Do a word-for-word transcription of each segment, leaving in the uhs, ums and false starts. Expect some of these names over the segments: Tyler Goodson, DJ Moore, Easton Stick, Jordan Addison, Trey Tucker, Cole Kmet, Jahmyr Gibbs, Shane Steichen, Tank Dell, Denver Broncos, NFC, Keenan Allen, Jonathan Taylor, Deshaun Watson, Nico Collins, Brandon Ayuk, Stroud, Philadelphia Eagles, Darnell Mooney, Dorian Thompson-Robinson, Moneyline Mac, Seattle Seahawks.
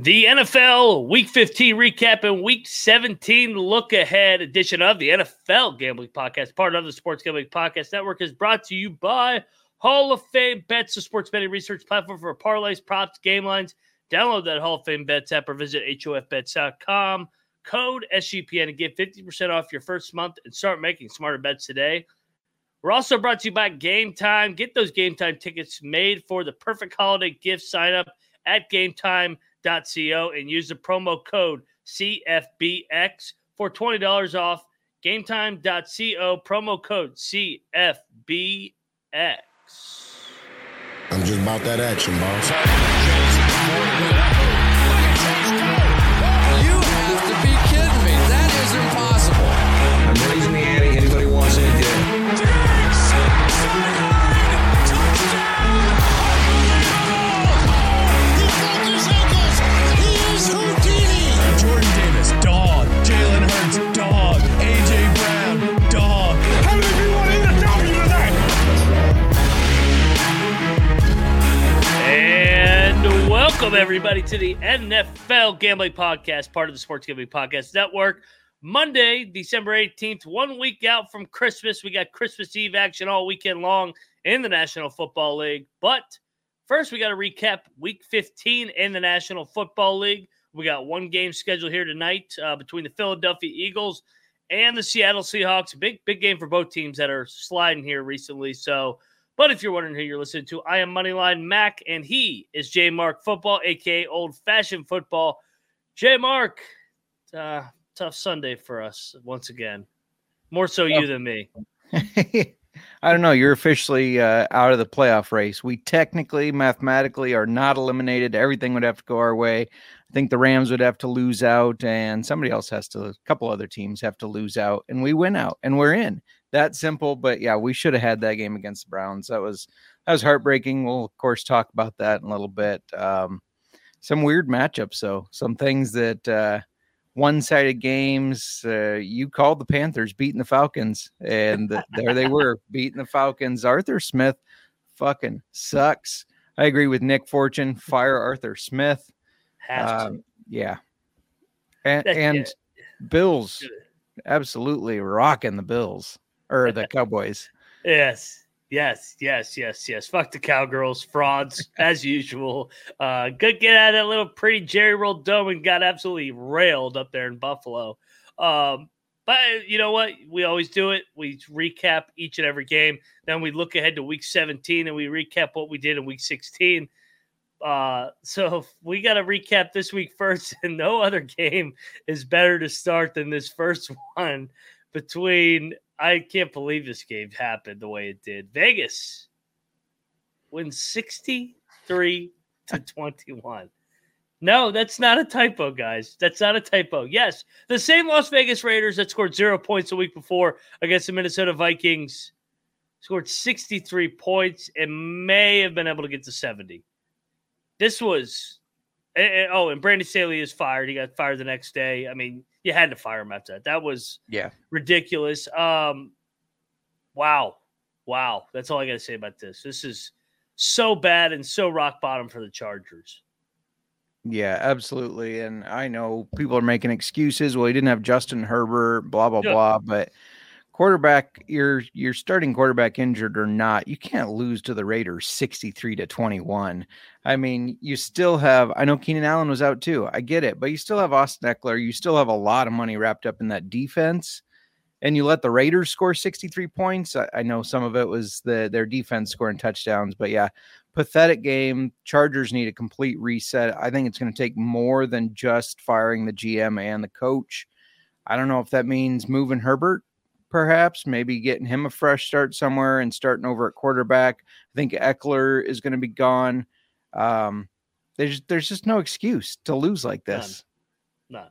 The N F L Week fifteen recap and Week seventeen look-ahead edition of the N F L Gambling Podcast, part of the Sports Gambling Podcast Network, is brought to you by Hall of Fame Bets, the sports betting research platform for parlays, props, game lines. Download that Hall of Fame Bets app or visit H O F bets dot com. Code S G P N and get fifty percent off your first month and start making smarter bets today. We're also brought to you by Game Time. Get those Game Time tickets made for the perfect holiday gift. Sign up at game time dot co and use the promo code C F B X for twenty dollars off. game time dot co, promo code C F B X. I'm just about that action, boss. You have to be kidding me. That is impossible. I'm raising the ante. Anybody wants it again. Welcome, everybody, to the N F L Gambling Podcast, part of the Sports Gambling Podcast Network. Monday, December eighteenth, one week out from Christmas. We got Christmas Eve action all weekend long in the National Football League. But first, we got to recap Week fifteen in the National Football League. We got one game scheduled here tonight uh, between the Philadelphia Eagles and the Seattle Seahawks. Big, big game for both teams that are sliding here recently, so... But if you're wondering who you're listening to, I am Moneyline Mac, and he is J Mark Football, a k a. Old Fashioned Football. J Mark, uh, tough Sunday for us once again. More so you than me. I don't know. You're officially uh, out of the playoff race. We technically, mathematically, are not eliminated. Everything would have to go our way. I think the Rams would have to lose out, and somebody else has to, a couple other teams have to lose out, and we win out, and we're in. That simple, but yeah, we should have had that game against the Browns. That was that was heartbreaking. We'll, of course, talk about that in a little bit. Um, some weird matchups, though. Some things that uh, one-sided games, uh, you called the Panthers beating the Falcons, and the, there they were, beating the Falcons. Arthur Smith fucking sucks. I agree with Nick Fortune. Fire Arthur Smith. Um, yeah. And, and Bills, absolutely rocking the Bills. Or the Cowboys. Yes, yes, yes, yes, yes. Fuck the Cowgirls, frauds, as usual. Uh, good get out of that little pretty Jerry rolled dome and got absolutely railed up there in Buffalo. Um, but you know what? We always do it. We recap each and every game. Then we look ahead to Week seventeen, and we recap what we did in Week sixteen. Uh, so we got to recap this week first, and no other game is better to start than this first one between... I can't believe this game happened the way it did. Vegas wins sixty-three to twenty-one. No, that's not a typo, guys. That's not a typo. Yes, the same Las Vegas Raiders that scored zero points the week before against the Minnesota Vikings scored sixty-three points and may have been able to get to seventy. This was – oh, and Brandon Staley is fired. He got fired the next day. I mean – you had to fire him after that. That was yeah. ridiculous. Um, wow. Wow. That's all I got to say about this. This is so bad and so rock bottom for the Chargers. Yeah, absolutely. And I know people are making excuses. Well, he didn't have Justin Herbert, blah, blah, yeah. blah. But quarterback, your, your starting quarterback injured or not, you can't lose to the Raiders sixty-three to twenty-one. I mean, you still have, I know Keenan Allen was out too. I get it, but you still have Austin Eckler. You still have a lot of money wrapped up in that defense, and you let the Raiders score sixty-three points. I, I know some of it was the, their defense scoring touchdowns, but yeah, pathetic game. Chargers need a complete reset. I think it's going to take more than just firing the G M and the coach. I don't know if that means moving Herbert, perhaps maybe getting him a fresh start somewhere and starting over at quarterback. I think Eckler is going to be gone. Um, there's there's just no excuse to lose like this. None. None.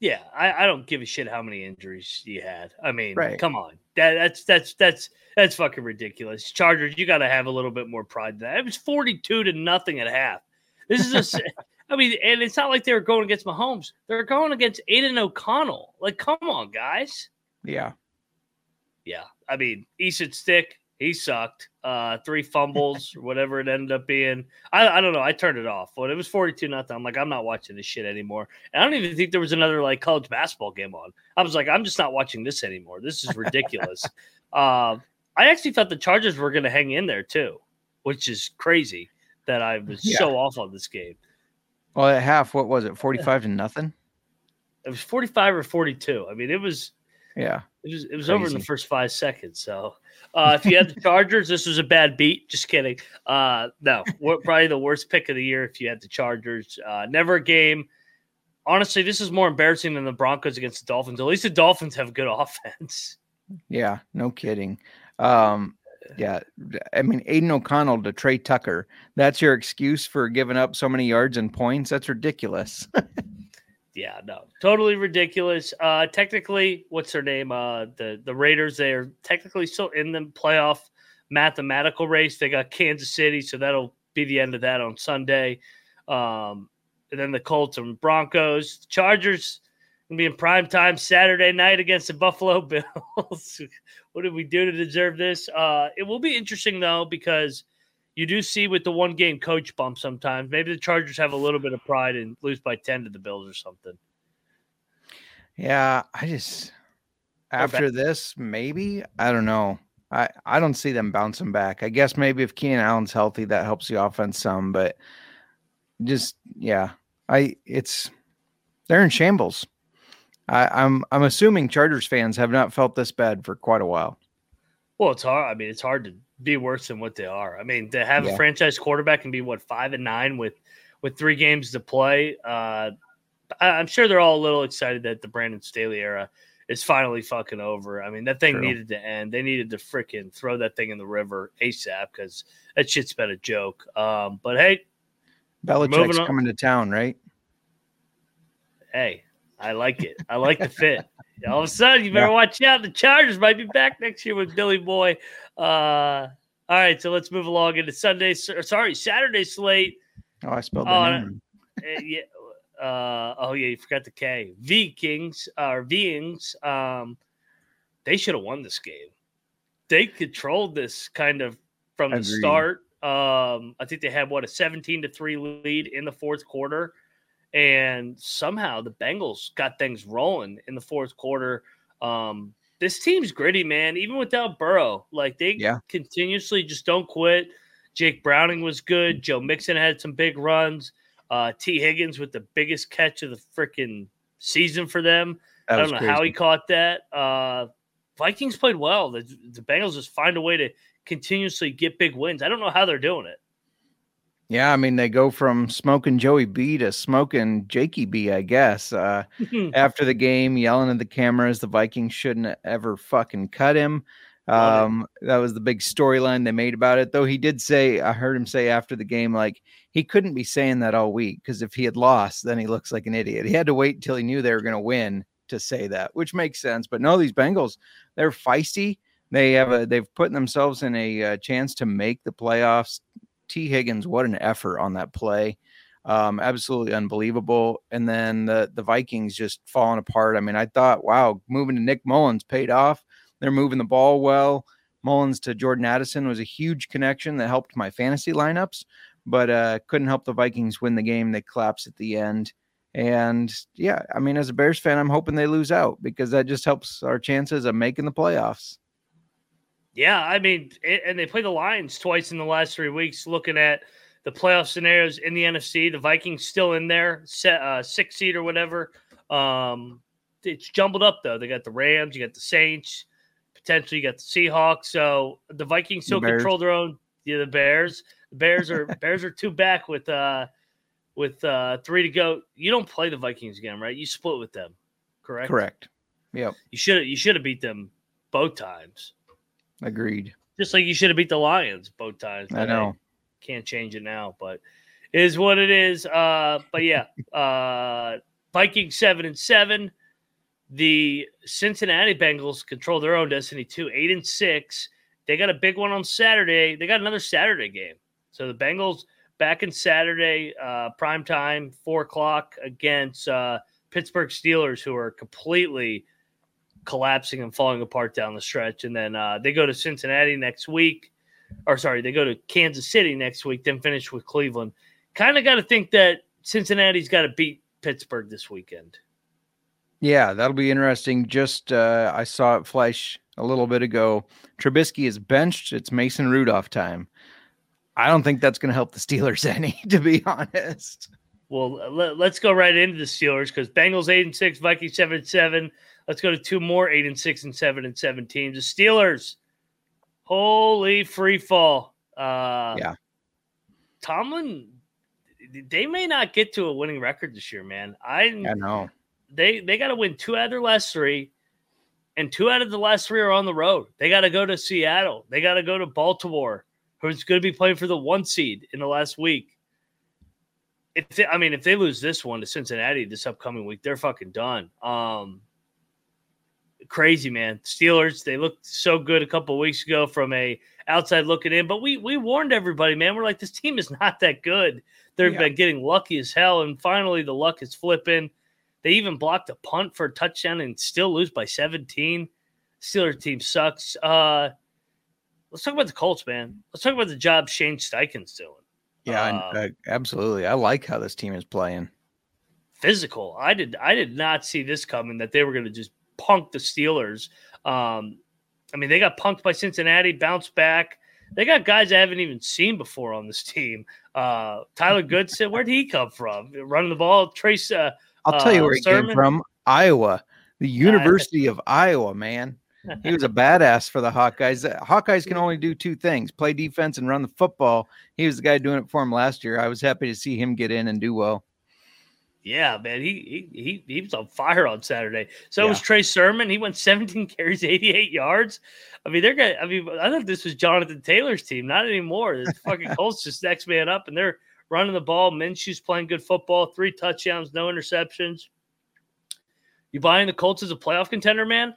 Yeah, I, I don't give a shit how many injuries you had. I mean, right. Come on, that that's that's that's that's fucking ridiculous. Chargers, you got to have a little bit more pride than that. It was forty-two to nothing at half. This is a, I mean, and it's not like they were going against Mahomes. They're going against Aiden O'Connell. Like, come on, guys. Yeah, yeah. I mean, Easton Stick, he sucked. Uh, three fumbles, whatever it ended up being. I, I don't know. I turned it off. When it was forty-two nothing, I'm like, I'm not watching this shit anymore. And I don't even think there was another like college basketball game on. I was like, I'm just not watching this anymore. This is ridiculous. uh, I actually thought the Chargers were going to hang in there too, which is crazy that I was yeah. so off on this game. Well, at half, what was it? forty-five to nothing? It was forty-five or forty-two. I mean, it was yeah. It was it was crazy. Over in the first five seconds. So uh, if you had the Chargers, this was a bad beat. Just kidding. Uh, no, probably the worst pick of the year if you had the Chargers. Uh, never a game. Honestly, this is more embarrassing than the Broncos against the Dolphins. At least the Dolphins have good offense. Yeah, no kidding. Um, yeah, I mean, Aiden O'Connell to Trey Tucker. That's your excuse for giving up so many yards and points? That's ridiculous. Yeah, no, totally ridiculous. Uh, technically, what's her name? Uh, the, the Raiders, they are technically still in the playoff mathematical race. They got Kansas City, so that'll be the end of that on Sunday. Um, and then the Colts and Broncos. The Chargers going to be in primetime Saturday night against the Buffalo Bills. What did we do to deserve this? Uh, it will be interesting, though, because you do see with the one-game coach bump sometimes. Maybe the Chargers have a little bit of pride and lose by ten to the Bills or something. Yeah, I just – after this, maybe? I don't know. I, I don't see them bouncing back. I guess maybe if Keenan Allen's healthy, that helps the offense some. But just, yeah, I it's – they're in shambles. I, I'm I'm assuming Chargers fans have not felt this bad for quite a while. Well, it's hard. I mean, it's hard to – be worse than what they are. I mean, to have yeah. a franchise quarterback and be what five and nine with, with three games to play. Uh, I, I'm sure they're all a little excited that the Brandon Staley era is finally fucking over. I mean, that thing True. needed to end. They needed to freaking throw that thing in the river ASAP because that shit's been a joke. Um, but hey, Belichick's coming to town, right? Hey, I like it. I like the fit. All of a sudden, you better yeah. watch out. The Chargers might be back next year with Billy Boy. Uh, all right, so let's move along into Sunday. Sorry, Saturday slate. Oh, I spelled that uh, name. uh, yeah, uh, oh, yeah, you forgot the K. Vikings, or Vikings, um, they should have won this game. They controlled this kind of from Agreed. the start. Um, I think they had, what, a seventeen to three lead in the fourth quarter. And somehow the Bengals got things rolling in the fourth quarter. Um, this team's gritty, man. Even without Burrow, like they yeah. continuously just don't quit. Jake Browning was good. Joe Mixon had some big runs. Uh, T. Higgins with the biggest catch of the freaking season for them. I don't know crazy. how he caught that. Uh, Vikings played well. The, the Bengals just find a way to continuously get big wins. I don't know how they're doing it. Yeah, I mean, they go from smoking Joey B to smoking Jakey B, I guess. Uh, after the game, yelling at the cameras, the Vikings shouldn't ever fucking cut him. Um, that was the big storyline they made about it. Though he did say, I heard him say after the game, like, he couldn't be saying that all week because if he had lost, then he looks like an idiot. He had to wait until he knew they were going to win to say that, which makes sense. But no, these Bengals, they're feisty. They have a, they've put themselves in a uh, chance to make the playoffs. T. Higgins, what an effort on that play. Um, absolutely unbelievable. And then the, the Vikings just falling apart. I mean, I thought, wow, moving to Nick Mullins paid off. They're moving the ball well. Mullins to Jordan Addison was a huge connection that helped my fantasy lineups, but uh, couldn't help the Vikings win the game. They collapsed at the end. And, yeah, I mean, as a Bears fan, I'm hoping they lose out because that just helps our chances of making the playoffs. Yeah, I mean, it, and they play the Lions twice in the last three weeks. Looking at the playoff scenarios in the N F C, the Vikings still in there, set, uh, six seed or whatever. Um, it's jumbled up, though. They got the Rams, you got the Saints, potentially you got the Seahawks. So the Vikings still the control their own. Yeah, the Bears. The Bears are Bears are two back with uh, with uh, three to go. You don't play the Vikings again, right? You split with them, correct? Correct. Yeah. You should you should have beat them both times. Agreed. Just like you should have beat the Lions both times. I know. I can't change it now, but it is what it is. Uh, but, yeah, uh, Vikings seven and seven. The Cincinnati Bengals control their own destiny, too, eight and six. They got a big one on Saturday. They got another Saturday game. So the Bengals back in Saturday, uh, primetime, four o'clock against uh, Pittsburgh Steelers, who are completely collapsing and falling apart down the stretch. And then uh, they go to Cincinnati next week. Or sorry, they go to Kansas City next week, then finish with Cleveland. Kind of got to think that Cincinnati's got to beat Pittsburgh this weekend. Yeah, that'll be interesting. Just uh, I saw it flash a little bit ago. Trubisky is benched. It's Mason Rudolph time. I don't think that's going to help the Steelers any, to be honest. Well, let, let's go right into the Steelers because Bengals eight and six, Vikings seven and seven. Let's go to two more eight and six and seven and seven teams. The Steelers, holy free fall. Uh, yeah. Tomlin, they may not get to a winning record this year, man. I, I know. They they got to win two out of their last three, and two out of the last three are on the road. They got to go to Seattle. They got to go to Baltimore, who's going to be playing for the one seed in the last week. If they, I mean, if they lose this one to Cincinnati this upcoming week, they're fucking done. Um, crazy, man. Steelers, they looked so good a couple of weeks ago from a outside looking in, but we we warned everybody, man. We're like, this team is not that good. They've yeah. been getting lucky as hell, and finally the luck is flipping. They even blocked a punt for a touchdown and still lose by seventeen. Steelers team sucks. Uh, let's talk about the Colts, man. Let's talk about the job Shane Steichen's doing. Yeah, uh, and, uh, absolutely. I like how this team is playing. Physical. I did I did not see this coming, that they were going to just punk the Steelers. Um, I mean, they got punked by Cincinnati, bounced back. They got guys I haven't even seen before on this team. Uh, Tyler Goodson, where'd he come from? Running the ball, Trace uh, I'll tell you where uh, he Sermon. came from. Iowa, the University uh, of Iowa, man. He was a badass for the Hawkeyes. Hawkeyes can only do two things, play defense and run the football. He was the guy doing it for him last year. I was happy to see him get in and do well. Yeah, man. He he he, he was on fire on Saturday. So yeah. It was Trey Sermon. He went seventeen carries, eighty-eight yards. I mean, they're gonna, I mean, I thought this was Jonathan Taylor's team. Not anymore. This fucking Colts just next man up, and they're running the ball. Minshew's playing good football. Three touchdowns, no interceptions. You buying the Colts as a playoff contender, man?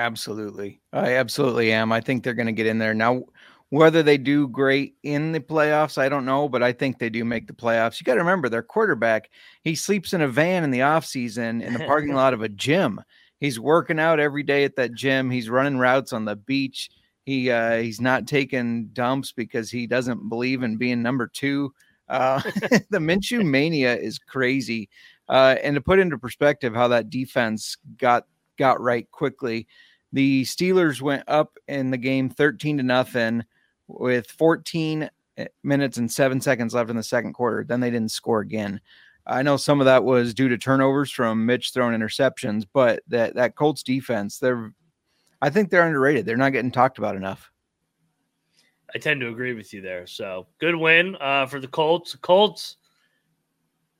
Absolutely. I absolutely am. I think they're going to get in there. Now, whether they do great in the playoffs, I don't know, but I think they do make the playoffs. You got to remember, their quarterback, he sleeps in a van in the offseason in the parking lot of a gym. He's working out every day at that gym. He's running routes on the beach. He uh, he's not taking dumps because he doesn't believe in being number two. Uh, the Minshew mania is crazy. Uh, and to put into perspective how that defense got got right quickly, the Steelers went up in the game thirteen to nothing with fourteen minutes and seven seconds left in the second quarter. Then they didn't score again. I know some of that was due to turnovers from Mitch throwing interceptions, but that, that Colts defense, they're I think they're underrated. They're not getting talked about enough. I tend to agree with you there. So good win uh, for the Colts. Colts,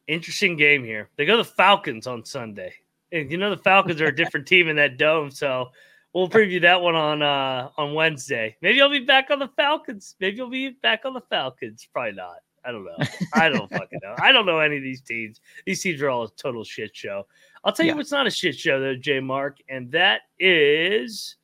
interesting game here. They go to the Falcons on Sunday. And you know the Falcons are a different team in that dome, so we'll preview that one on uh, on Wednesday. Maybe I'll be back on the Falcons. Maybe I'll be back on the Falcons. Probably not. I don't know. I don't fucking know. I don't know any of these teams. These teams are all a total shit show. I'll tell yeah. you what's not a shit show, though, J Mark, and that is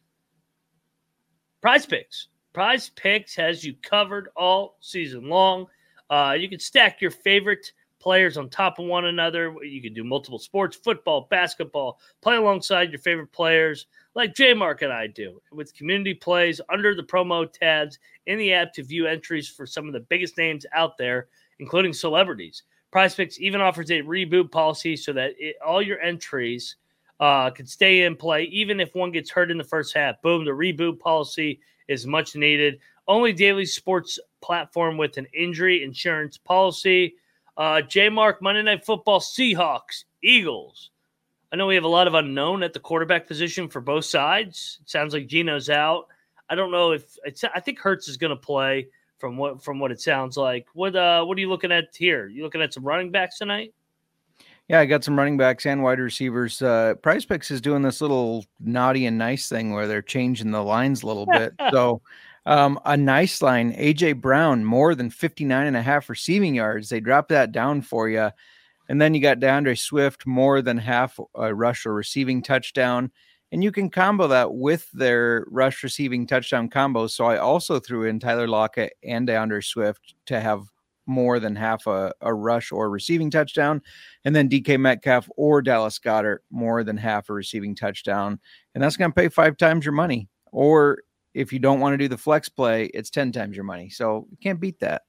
Prize Picks. Prize Picks has you covered all season long. Uh, you can stack your favorite players on top of one another. You can do multiple sports, football, basketball, play alongside your favorite players like J Mark and I do with community plays under the promo tabs in the app to view entries for some of the biggest names out there, including celebrities. Prize Picks even offers a reboot policy so that it, all your entries uh, can stay in play, even if one gets hurt in the first half. Boom, the reboot policy is much needed. Only daily sports platform with an injury insurance policy. Uh, J Mark, Monday Night Football, Seahawks, Eagles. I know we have a lot of unknown at the quarterback position for both sides. It sounds like Geno's out. I don't know if it's, I think Hurts is going to play from what from what it sounds like. What uh, what are you looking at here? You looking at some running backs tonight? Yeah, I got some running backs and wide receivers. Uh, Prize Picks is doing this little naughty and nice thing where they're changing the lines a little bit. So um, a nice line, A J Brown, more than fifty-nine and a half receiving yards. They drop that down for you. And then you got DeAndre Swift, more than half a rush or receiving touchdown. And you can combo that with their rush receiving touchdown combo. So I also threw in Tyler Lockett and DeAndre Swift to have more than half a, a rush or receiving touchdown, and then D K Metcalf or Dallas Goedert more than half a receiving touchdown. and that's going to pay five times your money. Or if you don't want to do the flex play, it's ten times your money. So you can't beat that.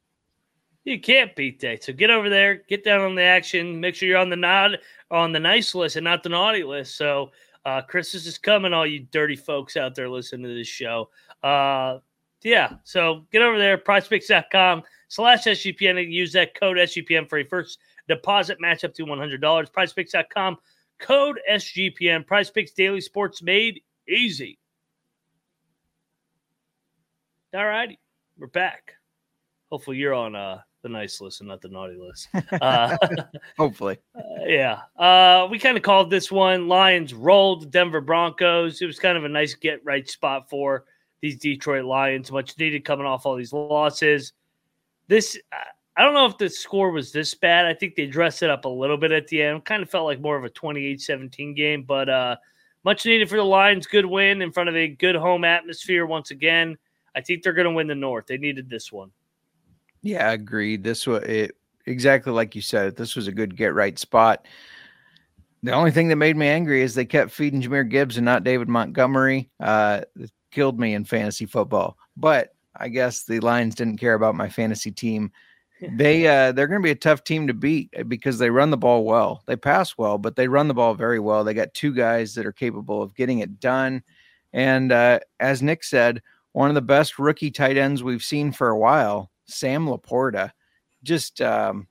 You can't beat that. So get over there, get down on the action. Make sure you're on the nod on the nice list and not the naughty list. So uh, Christmas is coming, all you dirty folks out there listening to this show. Uh, yeah, so get over there, prizepicks.com slash SGPN and use that code S G P N for a first deposit match up to one hundred dollars. prizepicks dot com, code S G P N. PrizePicks Daily Sports made easy. All righty, we're back. Hopefully you're on uh, the nice list and not the naughty list. Uh, Hopefully. Uh, yeah. Uh, we kind of called this one. Lions rolled the Denver Broncos. It was kind of a nice get-right spot for these Detroit Lions, much needed coming off all these losses. This, I don't know if the score was this bad. I think they dressed it up a little bit at the end. It kind of felt like more of a twenty-eight seventeen game, but uh, much needed for the Lions. Good win in front of a good home atmosphere once again. I think they're going to win the North. They needed this one. Yeah, agreed. This was it, exactly like you said. This was a good get-right spot. The only thing that made me angry is they kept feeding Jahmyr Gibbs and not David Montgomery. Uh, it killed me in fantasy football. But I guess the Lions didn't care about my fantasy team. They, uh, they're going to be a tough team to beat because they run the ball well. They pass well, but they run the ball very well. They got two guys that are capable of getting it done. And uh, as Nick said, one of the best rookie tight ends we've seen for a while, Sam Laporta. Just um,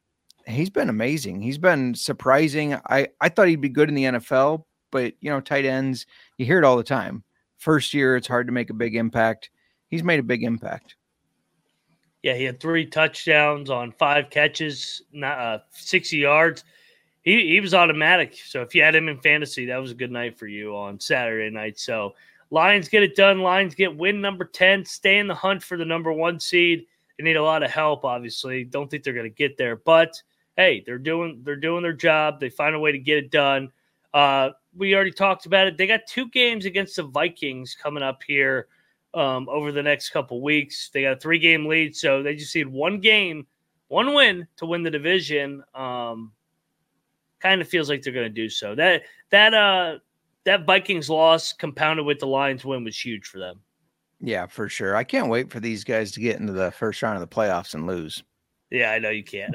he's been amazing. He's been surprising. I, I thought he'd be good in the N F L, but, you know, tight ends, you hear it all the time. First year, it's hard to make a big impact. He's made a big impact. Yeah, he had three touchdowns on five catches, not uh, sixty yards. He, he was automatic. So if you had him in fantasy, that was a good night for you on Saturday night. So Lions get it done. Lions get win number ten, stay in the hunt for the number one seed. They need a lot of help, obviously. Don't think they're going to get there. But, hey, they're doing they're doing their job. They find a way to get it done. Uh, we already talked about it. They got two games against the Vikings coming up here um, over the next couple weeks. They got a three-game lead, so they just need one game, one win to win the division. Um, kind of feels like they're going to do so. That that uh, that Vikings loss compounded with the Lions win was huge for them. Yeah, for sure. I can't wait for these guys to get into the first round of the playoffs and lose. Yeah, I know you can't.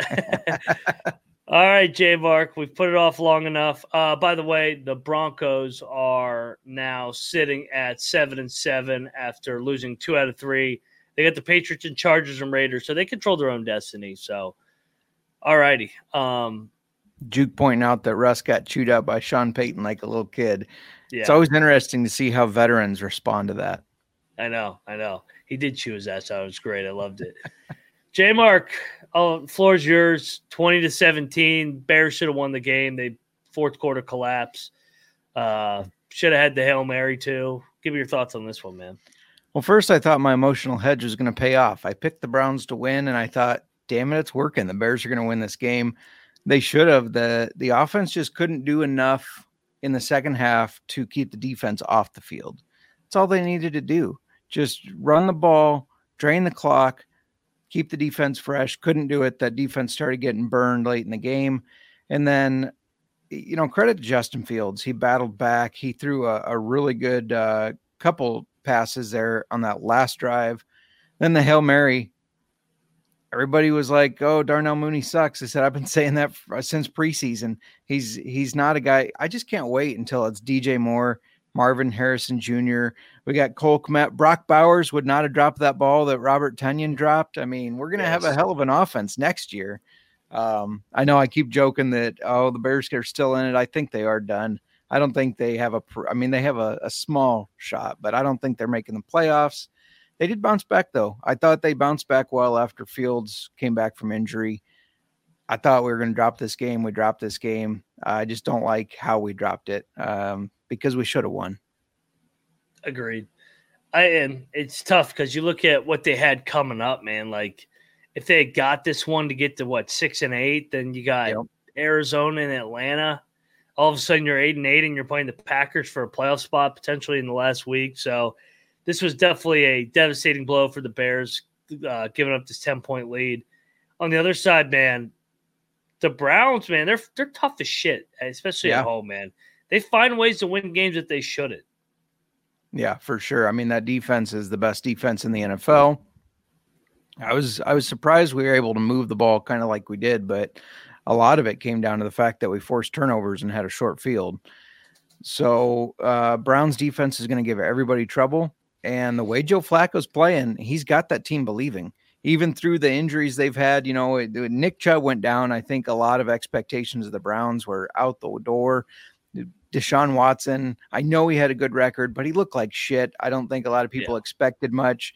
All right, J Mark, we've put it off long enough. Uh, by the way, the Broncos are now sitting at seven and seven after losing two out of three. They got the Patriots and Chargers and Raiders, so they control their own destiny. So, all righty. Um, Juke pointing out that Russ got chewed out by Sean Payton like a little kid. Yeah. It's always interesting to see how veterans respond to that. I know, I know. He did chew his ass out. It was great. I loved it. J Mark, oh, floor's yours. Twenty to seventeen. Bears should have won the game. They fourth quarter collapse. Uh, should have had the Hail Mary too. Give me your thoughts on this one, man. Well, first I thought my emotional hedge was going to pay off. I picked the Browns to win, and I thought, damn it, it's working. The Bears are going to win this game. They should have. the The offense just couldn't do enough in the second half to keep the defense off the field. That's all they needed to do. Just run the ball, drain the clock, keep the defense fresh. Couldn't do it. That defense started getting burned late in the game. And then, you know, credit to Justin Fields. He battled back. He threw a, a really good uh, couple passes there on that last drive. Then the Hail Mary, everybody was like, oh, Darnell Mooney sucks. I said, I've been saying that since preseason. He's, he's not a guy. I just can't wait until it's D J Moore, Marvin Harrison Junior We got Cole Kmet. Brock Bowers would not have dropped that ball that Robert Tonyan dropped. I mean, we're going to yes. have a hell of an offense next year. Um, I know I keep joking that, oh, the Bears are still in it. I think they are done. I don't think they have a – I mean, they have a, a small shot, but I don't think they're making the playoffs. They did bounce back, though. I thought they bounced back well after Fields came back from injury. I thought we were going to drop this game. We dropped this game. I just don't like how we dropped it. Um because we should have won. Agreed. I am. It's tough because you look at what they had coming up, man. Like if they had got this one to get to what, six and eight, then you got yep. Arizona and Atlanta. All of a sudden you're eight and eight and you're playing the Packers for a playoff spot potentially in the last week. So this was definitely a devastating blow for the Bears, uh, giving up this ten point lead. On the other side, man, the Browns, man, they're, they're tough as shit, especially yeah. at home, man. They find ways to win games that they shouldn't. Yeah, for sure. I mean, that defense is the best defense in the N F L. I was I was surprised we were able to move the ball kind of like we did, but a lot of it came down to the fact that we forced turnovers and had a short field. So uh, Brown's defense is going to give everybody trouble. And the way Joe Flacco's playing, he's got that team believing. Even through the injuries they've had, you know, it, it, Nick Chubb went down. I think a lot of expectations of the Browns were out the door. Deshaun Watson, I know he had a good record, but he looked like shit. I don't think a lot of people yeah. expected much.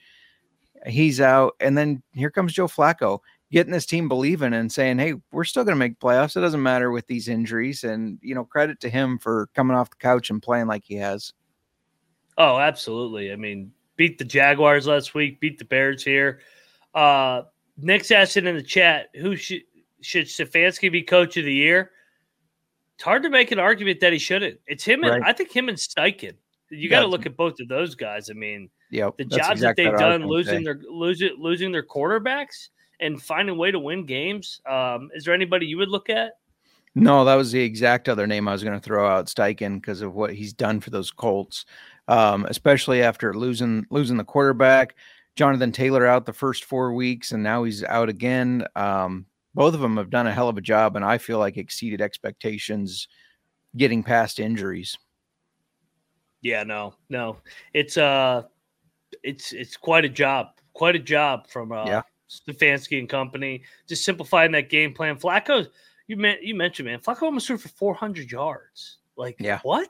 He's out. And then here comes Joe Flacco getting this team believing and saying, hey, we're still going to make playoffs. It doesn't matter with these injuries. And, you know, credit to him for coming off the couch and playing like he has. Oh, absolutely. I mean, beat the Jaguars last week, beat the Bears here. Uh, Nick's asking in the chat, who should, should Stefanski be coach of the year? It's hard to make an argument that he shouldn't. It's him. And, right. I think him and Steichen. You got to look at both of those guys. I mean, yep, the jobs exactly that they've done, losing say. their losing losing their quarterbacks and finding a way to win games. Um, is there anybody you would look at? No, that was the exact other name I was going to throw out, Steichen, because of what he's done for those Colts, um, especially after losing losing the quarterback. Jonathan Taylor out the first four weeks, and now he's out again. Um, both of them have done a hell of a job, and I feel like exceeded expectations getting past injuries. Yeah, no, no. It's uh, it's it's quite a job, quite a job from uh, yeah. Stefanski and company, just simplifying that game plan. Flacco, you, meant, you mentioned, man, Flacco almost threw for four hundred yards. Like, yeah. what?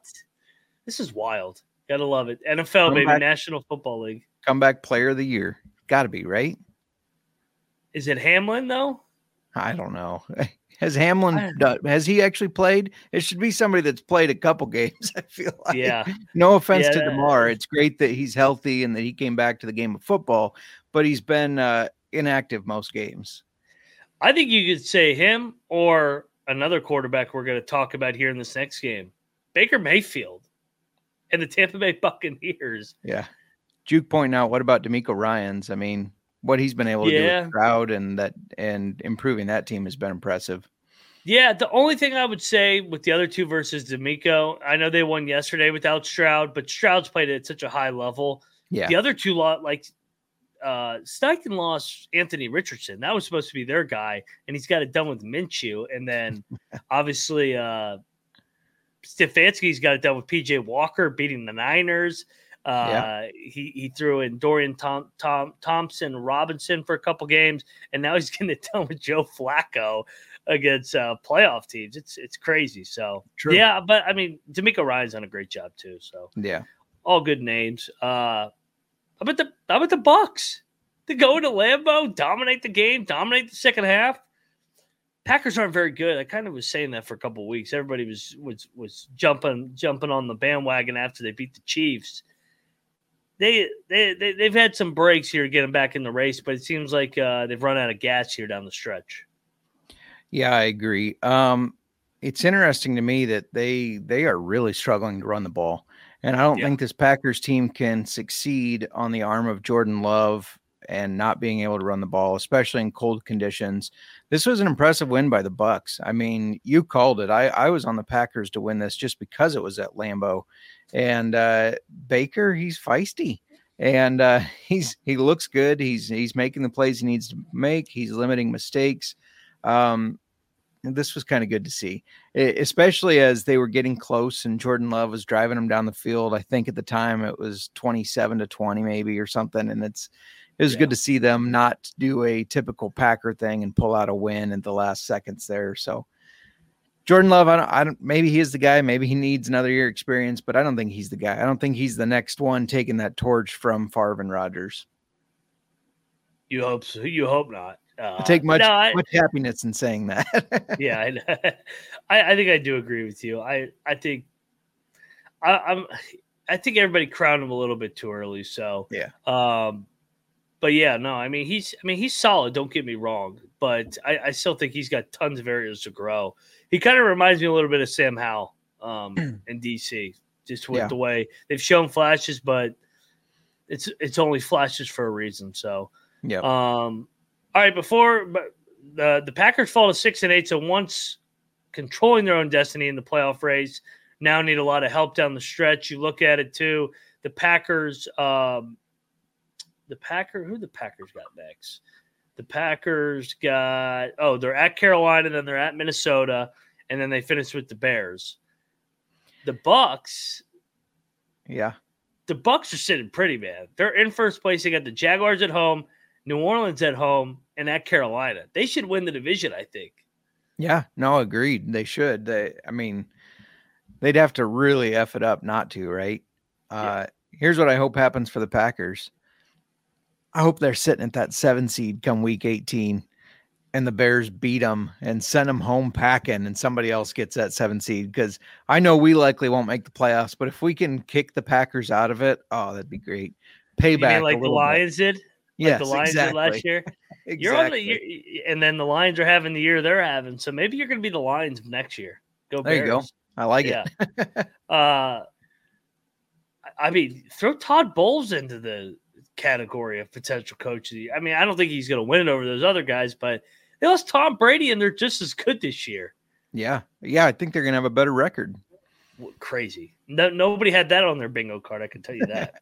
This is wild. Got to love it. N F L, baby, National Football League. Comeback player of the year. Got to be, right? Is it Hamlin, though? I don't know. Has Hamlin done, has he actually played? It should be somebody that's played a couple games, I feel like. Yeah. No offense yeah, to DeMar. It's great that he's healthy and that he came back to the game of football, but he's been uh, inactive most games. I think you could say him or another quarterback we're going to talk about here in this next game, Baker Mayfield and the Tampa Bay Buccaneers. Yeah. Juke pointing out, what about DeMeco Ryans? I mean, what he's been able to yeah. do with Stroud and that and improving that team has been impressive. Yeah, the only thing I would say with the other two versus DeMeco, I know they won yesterday without Stroud, but Stroud's played at such a high level. Yeah, the other two lot like uh, Steichen lost Anthony Richardson. That was supposed to be their guy, and he's got it done with Minshew, and then obviously uh, Stefanski's got it done with P J Walker beating the Niners. Uh, yeah. he, he threw in Dorian Tom, Tom, Thompson Robinson for a couple games, and now he's getting it done with Joe Flacco against uh, playoff teams. It's it's crazy. So, True. yeah, but, I mean, DeMeco Ryan's done a great job, too. So, yeah, all good names. Uh, how about the, how about the Bucs? They go into Lambeau, dominate the game, dominate the second half. Packers aren't very good. I kind of was saying that for a couple of weeks. Everybody was was was jumping jumping on the bandwagon after they beat the Chiefs. They, they, they, they've had some breaks here getting back in the race, but it seems like uh, they've run out of gas here down the stretch. Yeah, I agree. Um, it's interesting to me that they they are really struggling to run the ball, and I don't yeah. think this Packers team can succeed on the arm of Jordan Love and not being able to run the ball, especially in cold conditions. This was an impressive win by the Bucs. I mean, you called it. I, I was on the Packers to win this just because it was at Lambeau. And uh, Baker, he's feisty, and uh, he's he looks good. He's he's making the plays he needs to make. He's limiting mistakes. Um, and this was kind of good to see, it, especially as they were getting close and Jordan Love was driving him down the field. I think at the time it was twenty-seven to twenty maybe or something, and it's it was yeah. good to see them not do a typical Packer thing and pull out a win at the last seconds there. So. Jordan Love, I don't, I don't. Maybe he is the guy. Maybe he needs another year experience, but I don't think he's the guy. I don't think he's the next one taking that torch from Favre and Rodgers. You hope so. You hope not. Uh, I take much, no, I, much happiness in saying that. yeah, I, I, I think I do agree with you. I, I think, I, I'm, I think everybody crowned him a little bit too early. So yeah. Um, but yeah, no, I mean he's, I mean he's solid. Don't get me wrong, but I, I still think he's got tons of areas to grow. He kind of reminds me a little bit of Sam Howell um, in D C, just with yeah. the way they've shown flashes, but it's it's only flashes for a reason. So, yeah. Um, all right, before but the the Packers fall to six and eight, so once controlling their own destiny in the playoff race, now need a lot of help down the stretch. You look at it too. The Packers, um, the Packer, who the Packers got next? The Packers got, oh, they're at Carolina, then they're at Minnesota, and then they finish with the Bears. The Bucs, yeah, the Bucs are sitting pretty, man. They're in first place. They got the Jaguars at home, New Orleans at home, and at Carolina. They should win the division, I think. Yeah, no, agreed. They should. They, I mean, they'd have to really F it up not to, right? Uh, yeah. Here's what I hope happens for the Packers. I hope they're sitting at that seven seed come week eighteen and the Bears beat them and send them home packing and somebody else gets that seven seed. Because I know we likely won't make the playoffs, but if we can kick the Packers out of it, oh, that'd be great. Payback. You mean like the Lions bit. did? Like yes, the Lions exactly. did last year. Exactly. You're on the, you're, and then the Lions are having the year they're having. So maybe you're going to be the Lions next year. Go Bears. There you go. I like yeah. it. uh, I mean, throw Todd Bowles into the category of potential coaches. I mean, I don't think he's going to win it over those other guys, but they lost Tom Brady, and they're just as good this year. Yeah. Yeah, I think they're going to have a better record. Well, crazy. No, nobody had that on their bingo card, I can tell you that.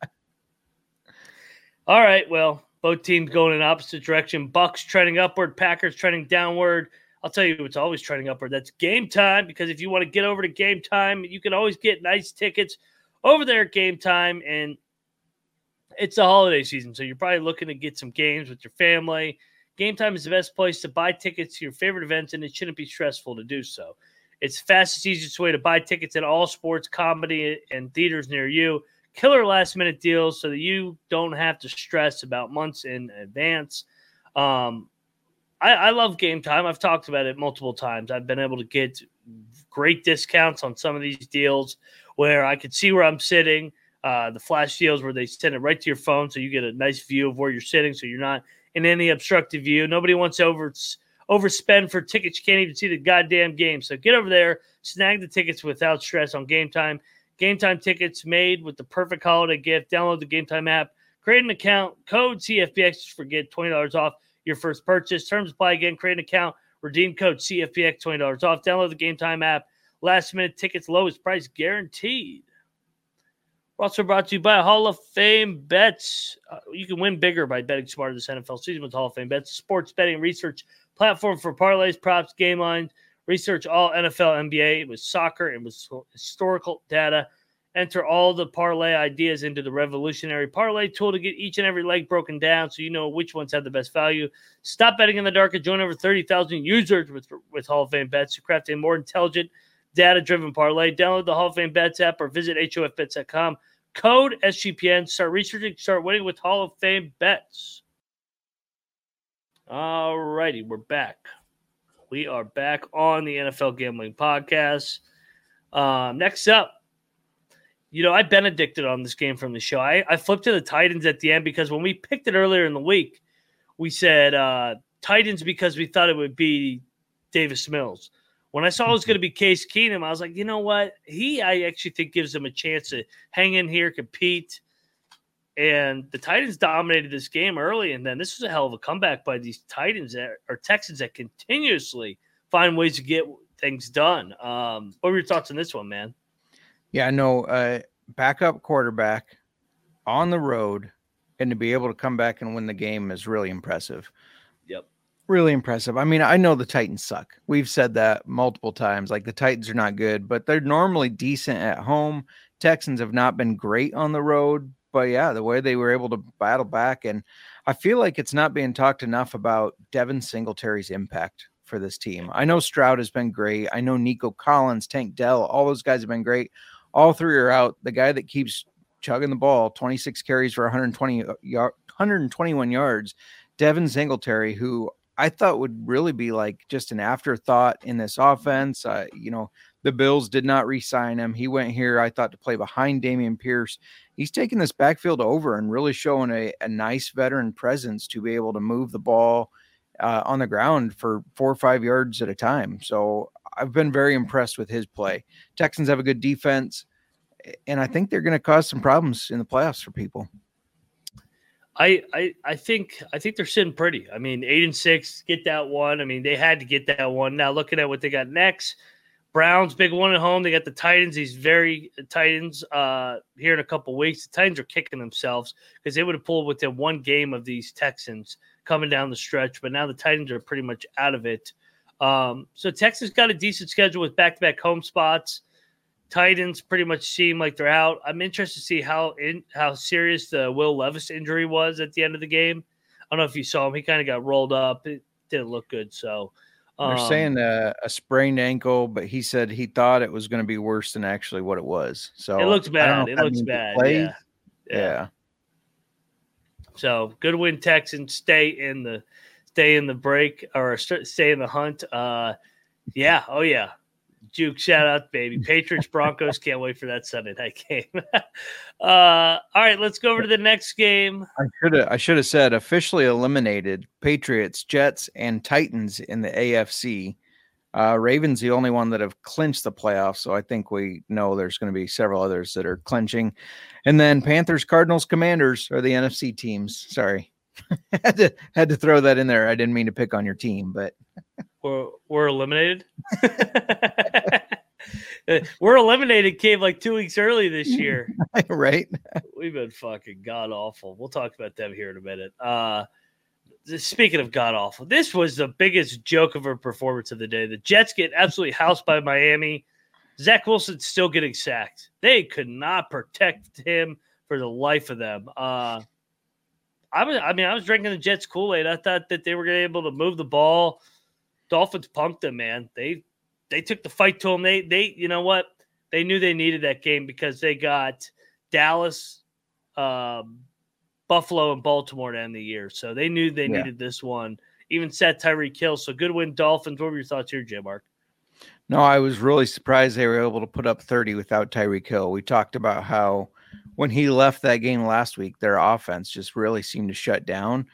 All right, well. Both teams going in opposite direction. Bucs trending upward. Packers trending downward. I'll tell you what's always trending upward. That's Game Time, because if you want to get over to Game Time, you can always get nice tickets over there at Game Time. And it's the holiday season, so you're probably looking to get some games with your family. Game Time is the best place to buy tickets to your favorite events, and it shouldn't be stressful to do so. It's the fastest, easiest way to buy tickets at all sports, comedy, and theaters near you. Killer last-minute deals so that you don't have to stress about months in advance. Um, I, I love Game Time. I've talked about it multiple times. I've been able to get great discounts on some of these deals where I could see where I'm sitting, uh, the flash deals where they send it right to your phone so you get a nice view of where you're sitting so you're not in any obstructive view. Nobody wants to over, overspend for tickets. You can't even see the goddamn game. So get over there, snag the tickets without stress on Game Time. Game Time tickets made with the perfect holiday gift. Download the Game Time app, create an account, code C F B X for get twenty dollars off your first purchase. Terms apply. Again, create an account, redeem code C F B X, twenty dollars off. Download the Game Time app. Last minute tickets, lowest price guaranteed. We're also brought to you by Hall of Fame Bets. Uh, you can win bigger by betting smarter this N F L season with Hall of Fame Bets, sports betting research platform for parlays, props, game lines. Research all N F L, N B A with soccer and with historical data. Enter all the parlay ideas into the revolutionary parlay tool to get each and every leg broken down so you know which ones have the best value. Stop betting in the dark and join over thirty thousand users with, with Hall of Fame Bets to craft a more intelligent, data-driven parlay. Download the Hall of Fame Bets app or visit H O F bets dot com. Code S G P N. Start researching. Start winning with Hall of Fame Bets. All righty, we're back. We are back on the N F L Gambling Podcast. Um, next up, you know, I've been addicted on this game from the show. I, I flipped to the Titans at the end because when we picked it earlier in the week, we said uh, Titans because we thought it would be Davis Mills. When I saw it was going to be Case Keenum, I was like, you know what? He, I actually think, gives them a chance to hang in here, compete. And the Titans dominated this game early, and then this was a hell of a comeback by these Titans that, or Texans that continuously find ways to get things done. Um, what were your thoughts on this one, man? Yeah, no, uh, backup quarterback on the road, and to be able to come back and win the game is really impressive. Yep. Really impressive. I mean, I know the Titans suck. We've said that multiple times. Like, the Titans are not good, but they're normally decent at home. Texans have not been great on the road. But yeah, the way they were able to battle back. And I feel like it's not being talked enough about Devin Singletary's impact for this team. I know Stroud has been great. I know Nico Collins, Tank Dell, all those guys have been great. All three are out. The guy that keeps chugging the ball, twenty-six carries for one hundred twenty, one hundred twenty-one yards, Devin Singletary, who I thought would really be like just an afterthought in this offense. Uh, you know, the Bills did not re-sign him. He went here, I thought, to play behind Dameon Pierce. He's taking this backfield over and really showing a, a nice veteran presence to be able to move the ball uh, on the ground for four or five yards at a time. So I've been very impressed with his play. Texans have a good defense, and I think they're going to cause some problems in the playoffs for people. I, I I think I think they're sitting pretty. I mean, eight and six, get that one. I mean, they had to get that one. Now looking at what they got next. Browns, big one at home. They got the Titans. These very Titans uh, here in a couple weeks. The Titans are kicking themselves because they would have pulled within one game of these Texans coming down the stretch, but now the Titans are pretty much out of it. Um, so Texas got a decent schedule with back-to-back home spots. Titans pretty much seem like they're out. I'm interested to see how in, how serious the Will Levis injury was at the end of the game. I don't know if you saw him. He kind of got rolled up. It didn't look good. So um, they're saying a, a sprained ankle, but he said he thought it was going to be worse than actually what it was. So it looks bad. It looks bad. Yeah. yeah. Yeah. So good win, Texans. Stay in the stay in the break or stay in the hunt. Uh, yeah. Oh yeah. Juke, shout out, baby. Patriots, Broncos. Can't wait for that Sunday night game. uh, all right, let's go over to the next game. I should have I should have said officially eliminated Patriots, Jets, and Titans in the A F C. Uh, Ravens, the only one that have clinched the playoffs, so I think we know there's going to be several others that are clinching. And then Panthers, Cardinals, Commanders are the N F C teams. Sorry. had to had to throw that in there. I didn't mean to pick on your team, but... We're, we're eliminated. We're eliminated came like two weeks early this year. Right. We've been fucking god awful. We'll talk about them here in a minute. Uh, speaking of god awful, this was the biggest joke of a performance of the day. The Jets get absolutely housed by Miami. Zach Wilson's still getting sacked. They could not protect him for the life of them. Uh, I was, I mean, I was drinking the Jets Kool-Aid. I thought that they were going to be able to move the ball. Dolphins punked them, man. They they took the fight to them. They they you know what? They knew they needed that game because they got Dallas, um, Buffalo, and Baltimore to end the year. So they knew they yeah. needed this one. Even set Tyreek Hill. So good win, Dolphins. What were your thoughts here, J Mark? No, I was really surprised they were able to put up thirty without Tyreek Hill. We talked about how when he left that game last week, their offense just really seemed to shut down.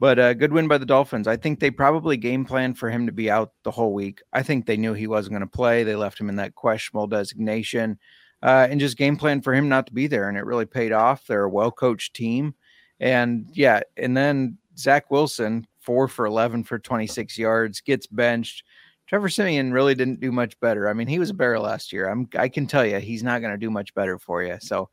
But a good win by the Dolphins. I think they probably game planned for him to be out the whole week. I think they knew he wasn't going to play. They left him in that questionable designation uh, and just game planned for him not to be there. And it really paid off. They're a well-coached team. And, yeah, and then Zach Wilson, four for eleven for twenty-six yards, gets benched. Trevor Siemian really didn't do much better. I mean, he was a bear last year. I'm, I can tell you he's not going to do much better for you. So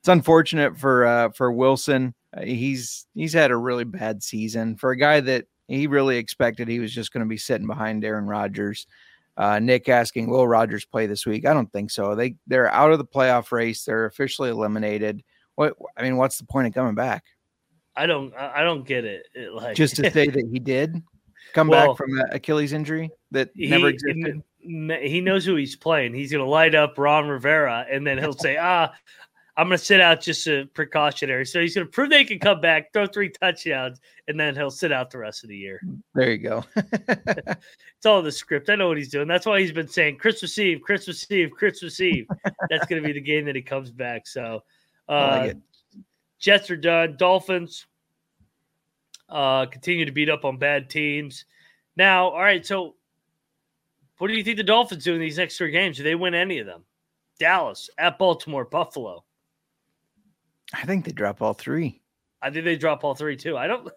it's unfortunate for uh, for Wilson. He's he's had a really bad season for a guy that he really expected he was just going to be sitting behind Aaron Rodgers. Uh, Nick asking, will Rodgers play this week? I don't think so. They they're out of the playoff race. They're officially eliminated. What I mean, what's the point of coming back? I don't I don't get it. it like just to say that he did come well, back from that Achilles injury that he, never existed. He knows who he's playing. He's going to light up Ron Rivera, and then he'll say, ah. I'm going to sit out just a precautionary. So he's going to prove they can come back, throw three touchdowns, and then he'll sit out the rest of the year. There you go. It's all in the script. I know what he's doing. That's why he's been saying Christmas Eve, Christmas Eve, Christmas Eve. That's going to be the game that he comes back. So uh, like Jets are done. Dolphins uh, continue to beat up on bad teams. Now, all right, so what do you think the Dolphins do in these next three games? Do they win any of them? Dallas, at Baltimore, Buffalo. I think they drop all three. I think they drop all three, too. I don't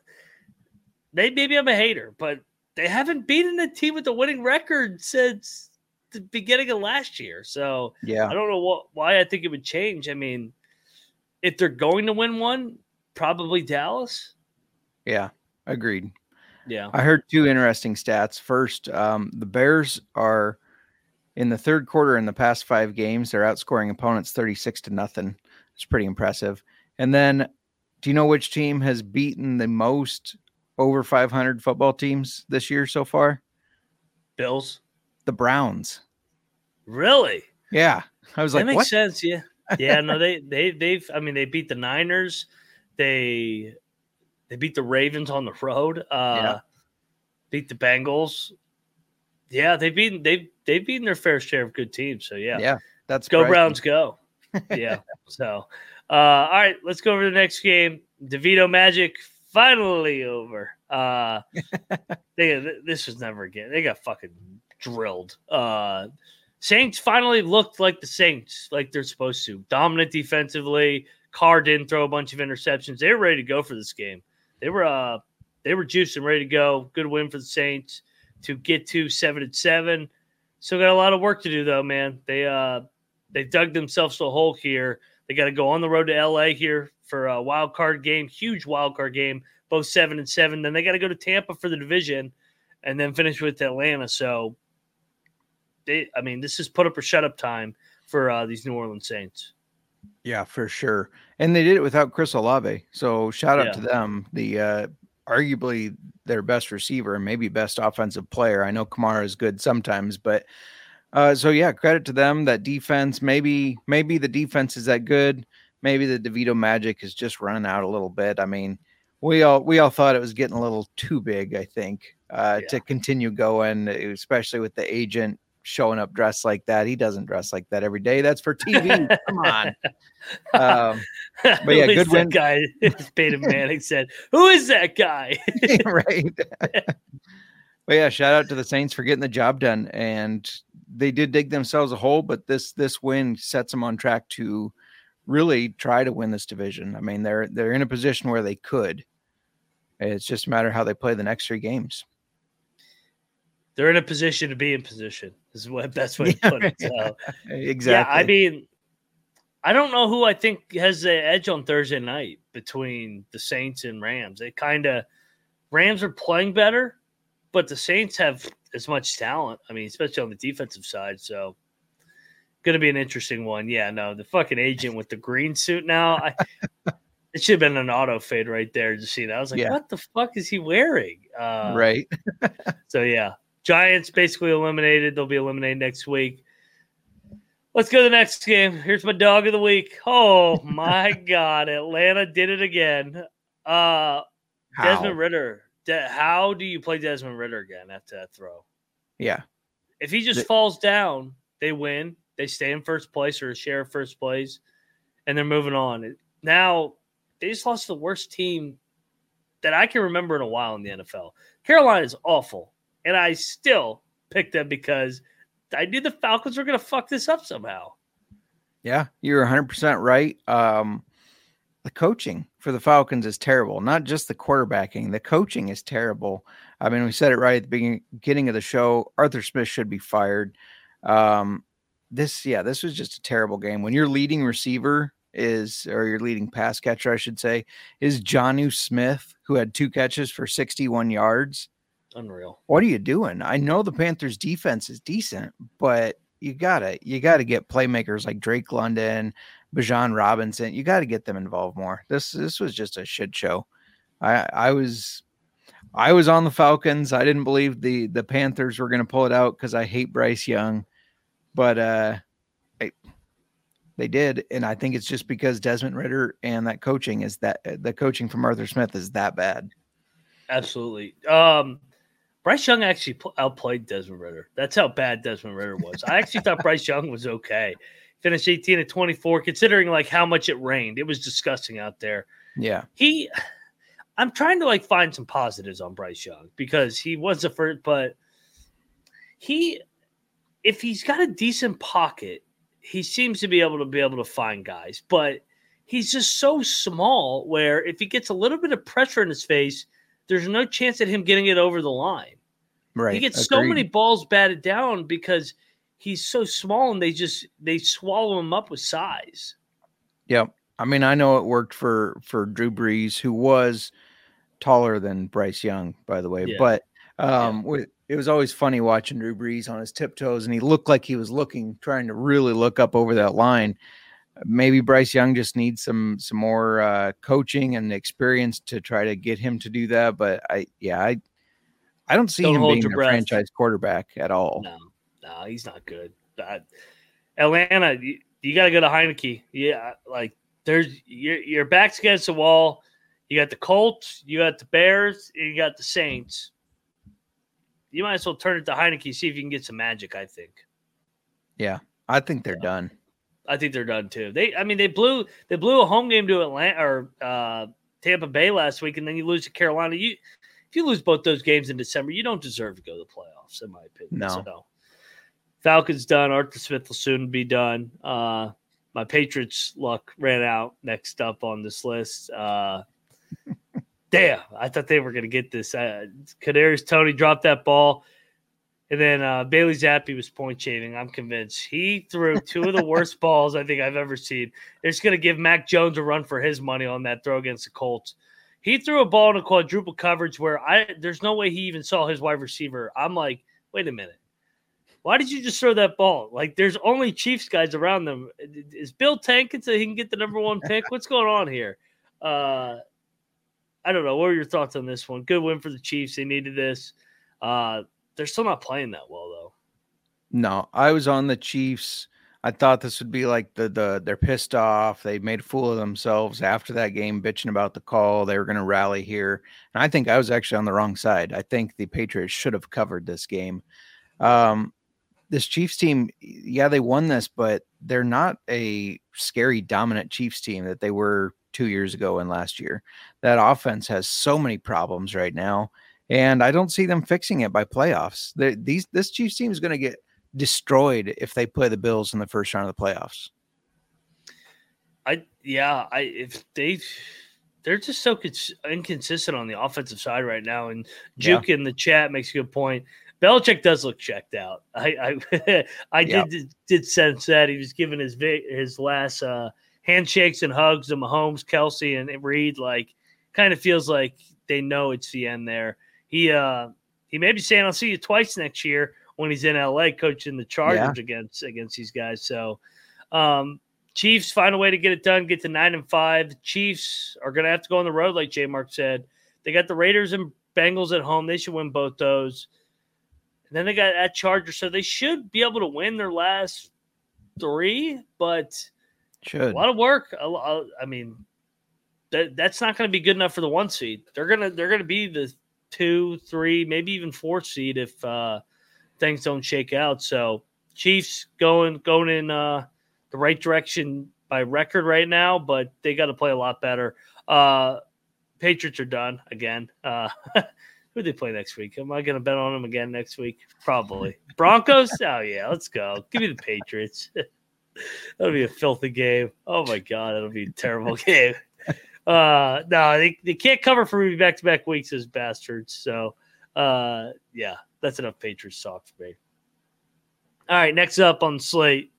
– They maybe I'm a hater, but they haven't beaten a team with a winning record since the beginning of last year. So, yeah. I don't know what, why I think it would change. I mean, if they're going to win one, probably Dallas. Yeah, agreed. Yeah. I heard two interesting stats. First, um, the Bears are in the third quarter in the past five games. They're outscoring opponents thirty-six to nothing. It's pretty impressive. And then, do you know which team has beaten the most over five hundred football teams this year so far? Bills. The Browns. Really? Yeah. I was that like, that makes what? sense. Yeah. Yeah. No, they, they, they've, I mean, they beat the Niners. They, they beat the Ravens on the road. Uh, yeah. Beat the Bengals. Yeah. They've beaten, they've, they've beaten their fair share of good teams. So, yeah. Yeah. That's go, Browns, go. Yeah. So, uh, all right, let's go over to the next game. DeVito Magic finally over. Uh, they, this was never again. They got fucking drilled. Uh, Saints finally looked like the Saints, like they're supposed to. Dominant defensively. Carr didn't throw a bunch of interceptions. They were ready to go for this game. They were, uh, they were juiced and ready to go. Good win for the Saints to get to seven and seven. Still got a lot of work to do, though, man. They uh, they dug themselves to a hole here. They got to go on the road to L A here for a wild card game, huge wild card game, both seven and seven. Then they got to go to Tampa for the division, and then finish with Atlanta. So, they, I mean, this is put up or shut up time for uh, these New Orleans Saints. Yeah, for sure. And they did it without Chris Olave. So shout out yeah. to them. The uh, arguably their best receiver and maybe best offensive player. I know Kamara is good sometimes, but uh, so yeah, credit to them. That defense, maybe, maybe the defense is that good. Maybe the DeVito magic is just running out a little bit. I mean, we all, we all thought it was getting a little too big, I think, uh, yeah. to continue going, especially with the agent showing up dressed like that. He doesn't dress like that every day. That's for T V. Come on. Um, but yeah, good win. Guy, Peyton Manning said, who is that guy? Right. But yeah, shout out to the Saints for getting the job done. And they did dig themselves a hole, but this, this win sets them on track to really try to win this division. I mean, they're, they're in a position where they could. It's just a matter of how they play the next three games. They're in a position to be in position is the best way to put it. So, exactly. Yeah, I mean, I don't know who I think has the edge on Thursday night between the Saints and Rams. It kind of – Rams are playing better, but the Saints have as much talent, I mean, especially on the defensive side. So, going to be an interesting one. Yeah, no, the fucking agent with the green suit now. I, it should have been an auto fade right there to see that. I was like, yeah. what the fuck is he wearing? Uh, right. So, yeah. Giants basically eliminated. They'll be eliminated next week. Let's go to the next game. Here's my dog of the week. Oh, my God. Atlanta did it again. Uh, Desmond Ridder. De- how do you play Desmond Ridder again after that throw? Yeah. If he just the- falls down, they win. They stay in first place or share first place, and they're moving on. Now, they just lost to the worst team that I can remember in a while in the N F L. Carolina is awful. And I still picked them because I knew the Falcons were going to fuck this up somehow. Yeah, you're one hundred percent right. Um, the coaching for the Falcons is terrible. Not just the quarterbacking. The coaching is terrible. I mean, we said it right at the beginning of the show. Arthur Smith should be fired. Um, this, yeah, this was just a terrible game. When your leading receiver is, or your leading pass catcher, I should say, is Jonnu Smith, who had two catches for sixty-one yards. Unreal. What are you doing? I know the Panthers defense is decent, but you gotta, you gotta get playmakers like Drake London, Bijan Robinson. You gotta get them involved more. This, this was just a shit show. I, I was, I was on the Falcons. I didn't believe the, the Panthers were going to pull it out because I hate Bryce Young, but uh, I, they did. And I think it's just because Desmond Ridder and that coaching is that the coaching from Arthur Smith is that bad. Absolutely. Um, Bryce Young actually outplayed Desmond Ridder. That's how bad Desmond Ridder was. I actually thought Bryce Young was okay. Finished eighteen to twenty-four, considering like how much it rained. It was disgusting out there. Yeah. He, I'm trying to like find some positives on Bryce Young because he was the first, but he, if he's got a decent pocket, he seems to be able to be able to find guys, but he's just so small where if he gets a little bit of pressure in his face, there's no chance at him getting it over the line. Right. He gets Agreed. so many balls batted down because he's so small and they just, they swallow him up with size. Yep. I mean, I know it worked for, for Drew Brees, who was taller than Bryce Young, by the way, yeah. but um, yeah. with, it was always funny watching Drew Brees on his tiptoes and he looked like he was looking, trying to really look up over that line. Maybe Bryce Young just needs some some more uh, coaching and experience to try to get him to do that. But I, yeah, I, I don't see don't him being a breath. franchise quarterback at all. No, no, he's not good. I, Atlanta, you, you got to go to Heineke. Yeah, like there's your your back's against the wall. You got the Colts, you got the Bears, and you got the Saints. You might as well turn it to Heineke, see if you can get some magic. I think. Yeah, I think they're yeah. done. I think they're done too. They, I mean, they blew they blew a home game to Atlanta or uh, Tampa Bay last week, and then you lose to Carolina. You, if you lose both those games in December, you don't deserve to go to the playoffs, in my opinion. No, so, no. Falcons done. Arthur Smith will soon be done. Uh, my Patriots' luck ran out. Next up on this list, uh, damn, I thought they were going to get this. Uh, Kadarius Toney dropped that ball. And then uh, Bailey Zappi was point shaving. I'm convinced he threw two of the worst balls I think I've ever seen. They're just going to give Mac Jones a run for his money on that throw against the Colts. He threw a ball in a quadruple coverage where I there's no way he even saw his wide receiver. I'm like, wait a minute. Why did you just throw that ball? Like, there's only Chiefs guys around them. Is Bill tanking so he can get the number one pick? What's going on here? Uh, I don't know. What were your thoughts on this one? Good win for the Chiefs. They needed this. Uh, they're still not playing that well, though. No, I was on the Chiefs. I thought this would be like the the they're pissed off. They made a fool of themselves after that game, bitching about the call. They were going to rally here. And I think I was actually on the wrong side. I think the Patriots should have covered this game. Um, This Chiefs team, yeah, they won this, but they're not a scary, dominant Chiefs team that they were two years ago and last year. That offense has so many problems right now, and I don't see them fixing it by playoffs. They're, these This Chiefs team is going to get destroyed if they play the Bills in the first round of the playoffs. I yeah, I if they they're just so inconsistent on the offensive side right now. And Juke yeah. in the chat makes a good point. Belichick does look checked out. I I, I yep. did did sense that. He was giving his his last uh, handshakes and hugs to Mahomes, Kelsey, and Reed. Like, kind of feels like they know it's the end there. He uh, he may be saying, "I'll see you twice next year" when he's in L A coaching the Chargers yeah. against against these guys. So, um, Chiefs find a way to get it done. Get to nine and five. The Chiefs are going to have to go on the road, like J Mark said. They got the Raiders and Bengals at home. They should win both those. And then they got at Chargers, so they should be able to win their last three, but should. a lot of work. I mean, that that's not going to be good enough for the one seed. They're gonna they're gonna be the two, three, maybe even four seed if uh, things don't shake out. So Chiefs going going in uh, the right direction by record right now, but they got to play a lot better. Uh, Patriots are done again. Uh, Who do they play next week? Am I going to bet on them again next week? Probably. Broncos? Oh, yeah, let's go. Give me the Patriots. That'll be a filthy game. Oh, my God, that'll be a terrible game. Uh, no, they, they can't cover for me back-to-back weeks as bastards. So, uh, yeah, that's enough Patriots talk for me. All right, next up on the slate.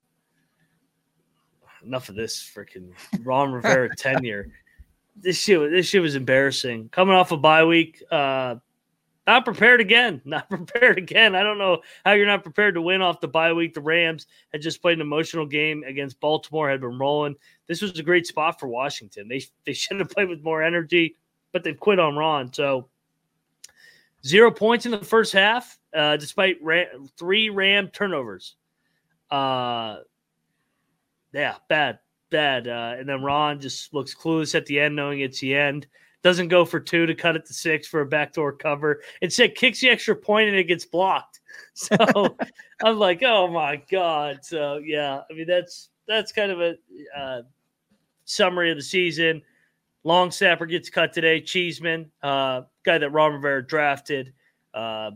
Enough of this freaking Ron Rivera tenure. This shit, this shit was embarrassing. Coming off a bye week, uh, Not prepared again. Not prepared again. I don't know how you're not prepared to win off the bye week. The Rams had just played an emotional game against Baltimore, had been rolling. This was a great spot for Washington. They they should have played with more energy, but they've quit on Ron. So zero points in the first half, uh, despite Ram, three Ram turnovers. Uh, yeah, bad, bad. Uh, and then Ron just looks clueless at the end, knowing it's the end. Doesn't go for two to cut it to six for a backdoor cover. Instead, kicks the extra point and it gets blocked. So I'm like, oh my God. So yeah, I mean that's that's kind of a uh, summary of the season. Longstaffer gets cut today. Cheeseman, uh, guy that Ron Rivera drafted, uh,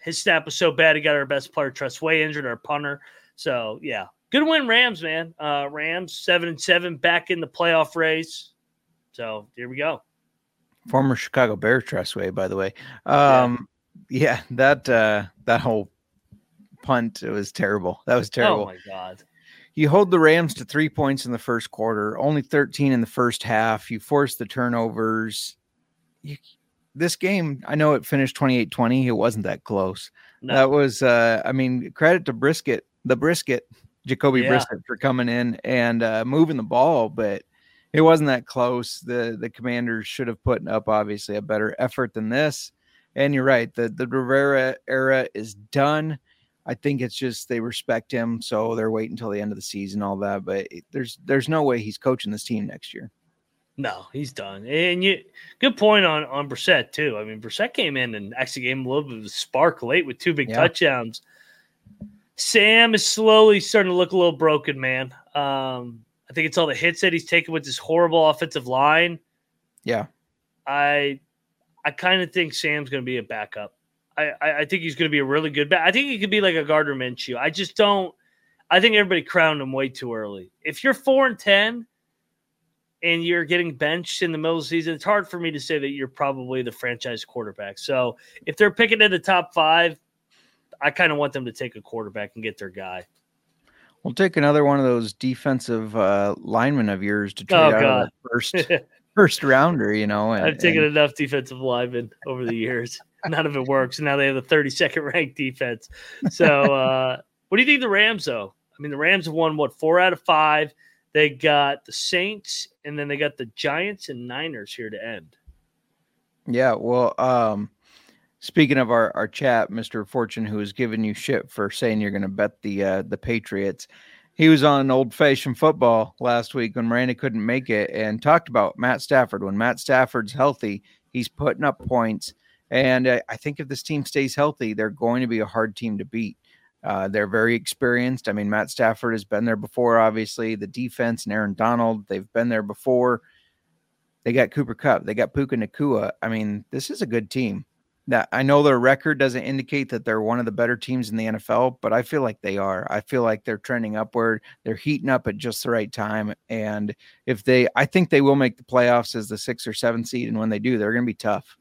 his snap was so bad he got our best player Trustway injured, our punter. So yeah, good win Rams, man. Uh, Rams seven and seven back in the playoff race. So here we go. Former Chicago Bear Trustway, by the way. Um, yeah. yeah, that uh, that whole punt, it was terrible. That was terrible. Oh, my God. You hold the Rams to three points in the first quarter, only thirteen in the first half. You force the turnovers. You, this game, I know it finished twenty-eight twenty. It wasn't that close. No. That was, uh, I mean, credit to Brisket, the Brisket, Jacoby yeah. Brisket for coming in and uh, moving the ball, but it wasn't that close. The the Commanders should have put up, obviously, a better effort than this. And you're right. The, the Rivera era is done. I think it's just they respect him, so they're waiting until the end of the season, all that. But it, there's there's no way he's coaching this team next year. No, he's done. And you, good point on, on Brissett, too. I mean, Brissett came in and actually gave him a little bit of a spark late with two big yeah. touchdowns. Sam is slowly starting to look a little broken, man. Um I think it's all the hits that he's taken with this horrible offensive line. Yeah. I I kind of think Sam's going to be a backup. I, I, I think he's going to be a really good back. I think he could be like a Gardner Minshew. I just don't – I think everybody crowned him way too early. If you're four and ten and you're getting benched in the middle of the season, it's hard for me to say that you're probably the franchise quarterback. So if they're picking in the top five, I kind of want them to take a quarterback and get their guy. We'll take another one of those defensive uh, linemen of yours to trade oh, out God. Of the first first rounder. You know, and, I've taken and... enough defensive linemen over the years. None of it works. Now they have the thirty-second ranked defense. So, uh, what do you think of the Rams though? I mean, the Rams have won what four out of five. They got the Saints, and then they got the Giants and Niners here to end. Yeah, well, um, speaking of our, our chat, Mister Fortune, who was giving you shit for saying you're going to bet the uh, the Patriots, he was on Old-Fashioned Football last week when Miranda couldn't make it and talked about Matt Stafford. When Matt Stafford's healthy, he's putting up points, and I, I think if this team stays healthy, they're going to be a hard team to beat. Uh, they're very experienced. I mean, Matt Stafford has been there before, obviously. The defense and Aaron Donald, they've been there before. They got Cooper Kupp. They got Puka Nacua. I mean, this is a good team. Now, I know their record doesn't indicate that they're one of the better teams in the N F L, but I feel like they are. I feel like they're trending upward. They're heating up at just the right time. And if they, I think they will make the playoffs as the six or seven seed. And when they do, they're going to be tough.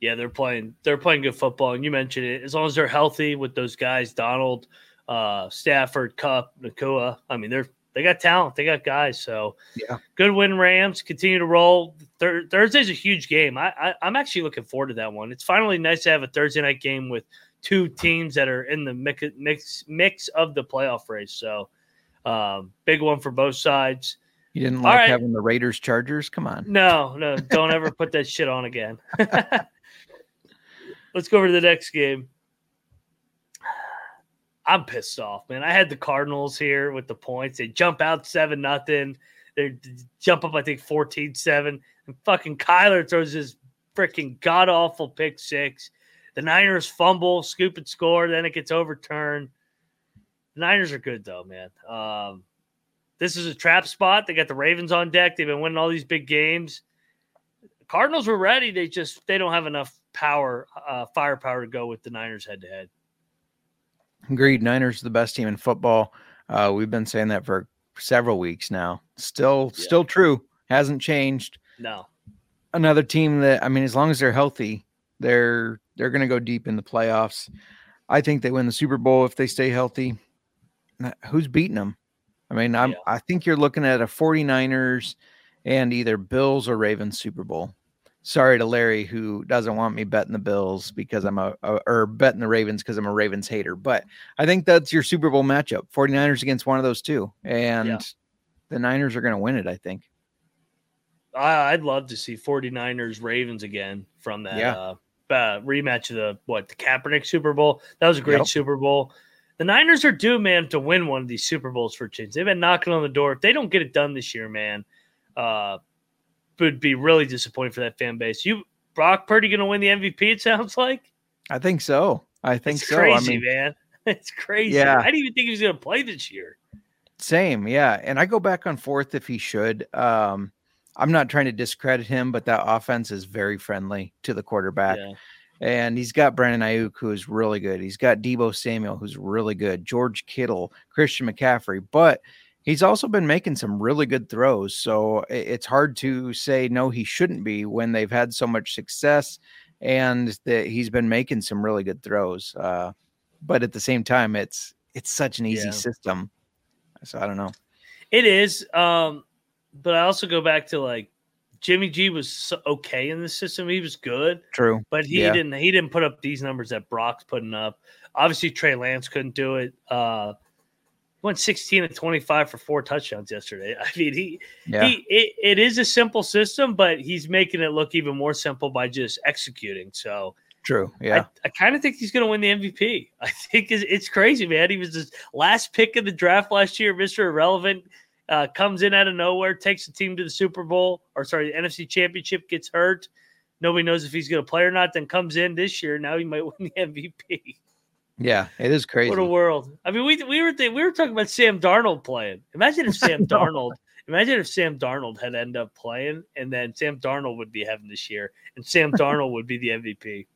Yeah, they're playing. They're playing good football, and you mentioned it. As long as they're healthy with those guys, Donald, uh, Stafford, Kupp, Nacua. I mean, they're they got talent. They got guys. So yeah, good win. Rams continue to roll. Thur- Thursday's a huge game. I, I I'm actually looking forward to that one. It's finally nice to have a Thursday night game with two teams that are in the mix mix, mix of the playoff race. So um, big one for both sides. You didn't like right. having the Raiders Chargers? Come on. No, no, don't ever put that shit on again. Let's go over to the next game. I'm pissed off, man. I had the Cardinals here with the points. They jump out seven nothing. They jump up, I think, fourteen seven. And fucking Kyler throws this freaking god-awful pick six. The Niners fumble, scoop and score. Then it gets overturned. The Niners are good, though, man. Um, this is a trap spot. They got the Ravens on deck. They've been winning all these big games. The Cardinals were ready. They just they don't have enough power, uh, firepower to go with the Niners head-to-head. Agreed. Niners are the best team in football. Uh, we've been saying that for several weeks now. Still, yeah. still true. Hasn't changed. No. Another team that, I mean, as long as they're healthy, they're they're going to go deep in the playoffs. I think they win the Super Bowl if they stay healthy. Who's beating them? I mean, I'm, yeah. I think you're looking at a 49ers and either Bills or Ravens Super Bowl. Sorry to Larry, who doesn't want me betting the Bills because I'm a, a or betting the Ravens because I'm a Ravens hater. But I think that's your Super Bowl matchup, 49ers against one of those two. And yeah. the Niners are going to win it, I think. I, I'd love to see 49ers Ravens again from that yeah. uh, uh, rematch of the, what, the Kaepernick Super Bowl. That was a great yep. Super Bowl. The Niners are due, man, to win one of these Super Bowls for chins. They've been knocking on the door. If they don't get it done this year, man, uh, would be really disappointing for that fan base. You, Brock Purdy going to win the M V P, it sounds like? I think so. I think it's so. Crazy, I mean, man. It's crazy. Yeah. I didn't even think he was going to play this year. Same, yeah. And I go back and forth if he should. Um, I'm not trying to discredit him, but that offense is very friendly to the quarterback. Yeah. And he's got Brandon Ayuk, who is really good. He's got Deebo Samuel, who's really good. George Kittle, Christian McCaffrey. But he's also been making some really good throws, so it's hard to say no, he shouldn't be when they've had so much success and that he's been making some really good throws. Uh, but at the same time, it's it's such an easy yeah. system. So I don't know. It is, um, but I also go back to like Jimmy G was okay in the system. He was good, true, but he yeah. didn't he didn't put up these numbers that Brock's putting up. Obviously, Trey Lance couldn't do it. Uh, He went sixteen and twenty-five for four touchdowns yesterday. I mean, he, yeah. he it, it is a simple system, but he's making it look even more simple by just executing. So true. Yeah. I, I kind of think he's going to win the M V P. I think it's, it's crazy, man. He was the last pick of the draft last year. Mister Irrelevant uh, comes in out of nowhere, takes the team to the Super Bowl or sorry, the N F C Championship, gets hurt. Nobody knows if he's going to play or not. Then comes in this year. Now he might win the M V P. Yeah, it is crazy. What a world! I mean, we we were th- we were talking about Sam Darnold playing. Imagine if Sam Darnold. Imagine if Sam Darnold had ended up playing, and then Sam Darnold would be having this year, and Sam Darnold would be the M V P.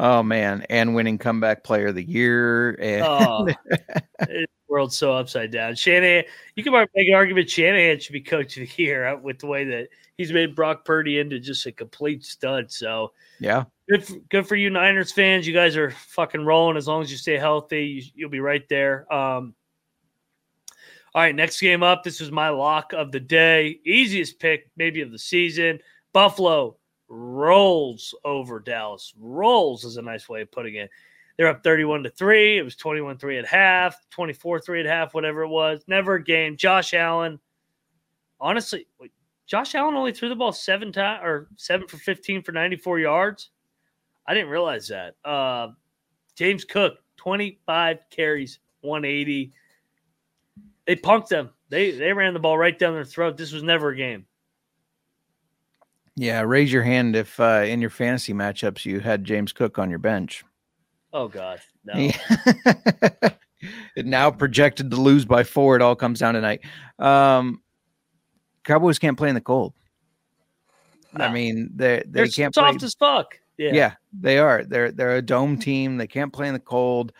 Oh man, and winning comeback player of the year. And oh, the world's so upside down. Shanahan, you can make an argument Shanahan should be coach of the year with the way that he's made Brock Purdy into just a complete stud. So yeah, good for, good for you Niners fans. You guys are fucking rolling. As long as you stay healthy, you, you'll be right there. Um, all right, next game up. This is my lock of the day. Easiest pick maybe of the season. Buffalo rolls over Dallas. Rolls is a nice way of putting it. They're up thirty-one to three. It was twenty-one three at half, twenty-four three at half, whatever it was. Never a game. Josh Allen, honestly, wait, Josh Allen only threw the ball seven times or seven for fifteen for ninety-four yards. I didn't realize that. Uh, James Cook, twenty-five carries, one eighty. They punked them. They they ran the ball right down their throat. This was never a game. Yeah, raise your hand if uh, in your fantasy matchups you had James Cook on your bench. Oh, God. No. Yeah. It now projected to lose by four. It all comes down tonight. Um, Cowboys can't play in the cold. No. I mean, they, they they're can't soft play. as fuck. Yeah. yeah, they are. They're, they're a dome team. They can't play in the cold.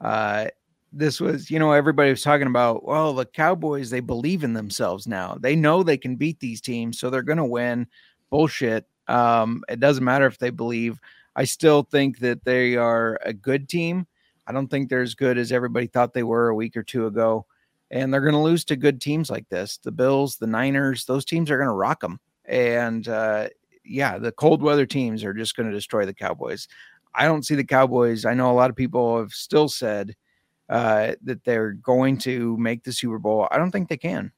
Uh, this was, you know, everybody was talking about, well, the Cowboys, they believe in themselves now. They know they can beat these teams, so they're going to win. Bullshit. Um, it doesn't matter if they believe. I still think that they are a good team. I don't think they're as good as everybody thought they were a week or two ago. And they're going to lose to good teams like this. The Bills, the Niners, those teams are going to rock them. And uh, yeah, the cold weather teams are just going to destroy the Cowboys. I don't see the Cowboys. I know a lot of people have still said uh, that they're going to make the Super Bowl. I don't think they can.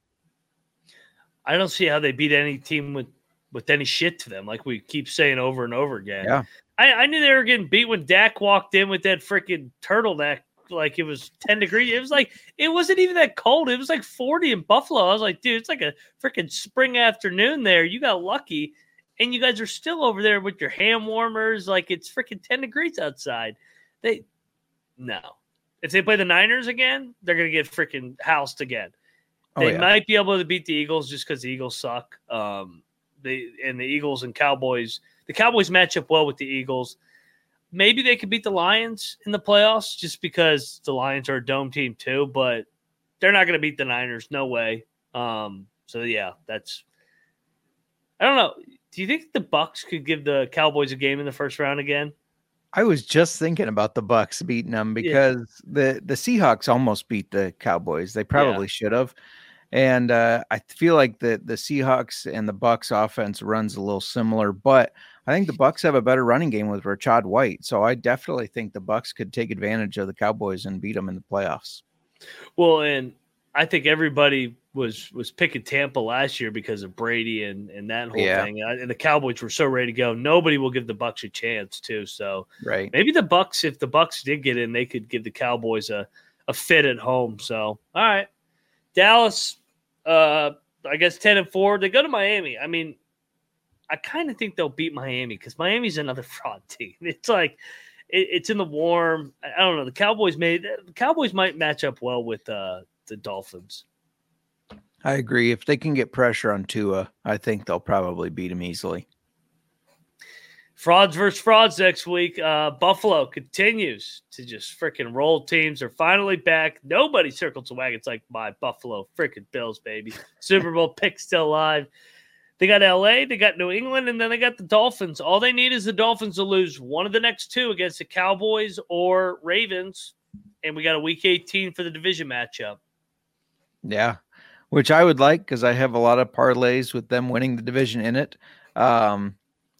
I don't see how they beat any team with with any shit to them, like we keep saying over and over again. Yeah. I, I knew they were getting beat when Dak walked in with that freaking turtleneck, like it was ten degrees. It was like, it wasn't even that cold. It was like forty in Buffalo. I was like, dude, it's like a freaking spring afternoon there. You got lucky, and you guys are still over there with your hand warmers. Like it's freaking ten degrees outside. They, no. If they play the Niners again, they're going to get freaking housed again. They oh, yeah. might be able to beat the Eagles just because the Eagles suck. Um, The, and the Eagles and Cowboys, the Cowboys match up well with the Eagles. Maybe they could beat the Lions in the playoffs just because the Lions are a dome team too, but they're not going to beat the Niners. No way. Um, so, yeah, that's – I don't know. Do you think the Bucks could give the Cowboys a game in the first round again? I was just thinking about the Bucks beating them because yeah. the, the Seahawks almost beat the Cowboys. They probably yeah. should have. And uh, I feel like the, the Seahawks and the Bucks offense runs a little similar, but I think the Bucks have a better running game with Rashad White. So I definitely think the Bucks could take advantage of the Cowboys and beat them in the playoffs. Well, and I think everybody was was picking Tampa last year because of Brady and, and that whole yeah. thing. And the Cowboys were so ready to go. Nobody will give the Bucks a chance too. So right. maybe the Bucks, if the Bucks did get in, they could give the Cowboys a, a fit at home. So, all right. Dallas, uh, I guess ten and four. They go to Miami. I mean, I kind of think they'll beat Miami because Miami's another fraud team. It's like it, it's in the warm. I don't know. The Cowboys made the Cowboys might match up well with uh, the Dolphins. I agree. If they can get pressure on Tua, I think they'll probably beat him easily. Frauds versus frauds next week. Uh, Buffalo continues to just freaking roll teams. They're finally back. Nobody circles the wagons like my Buffalo freaking Bills, baby. Super Bowl pick still live. They got L A, they got New England, and then they got the Dolphins. All they need is the Dolphins to lose one of the next two against the Cowboys or Ravens, and we got a Week eighteen for the division matchup. Yeah, which I would like because I have a lot of parlays with them winning the division in it. Um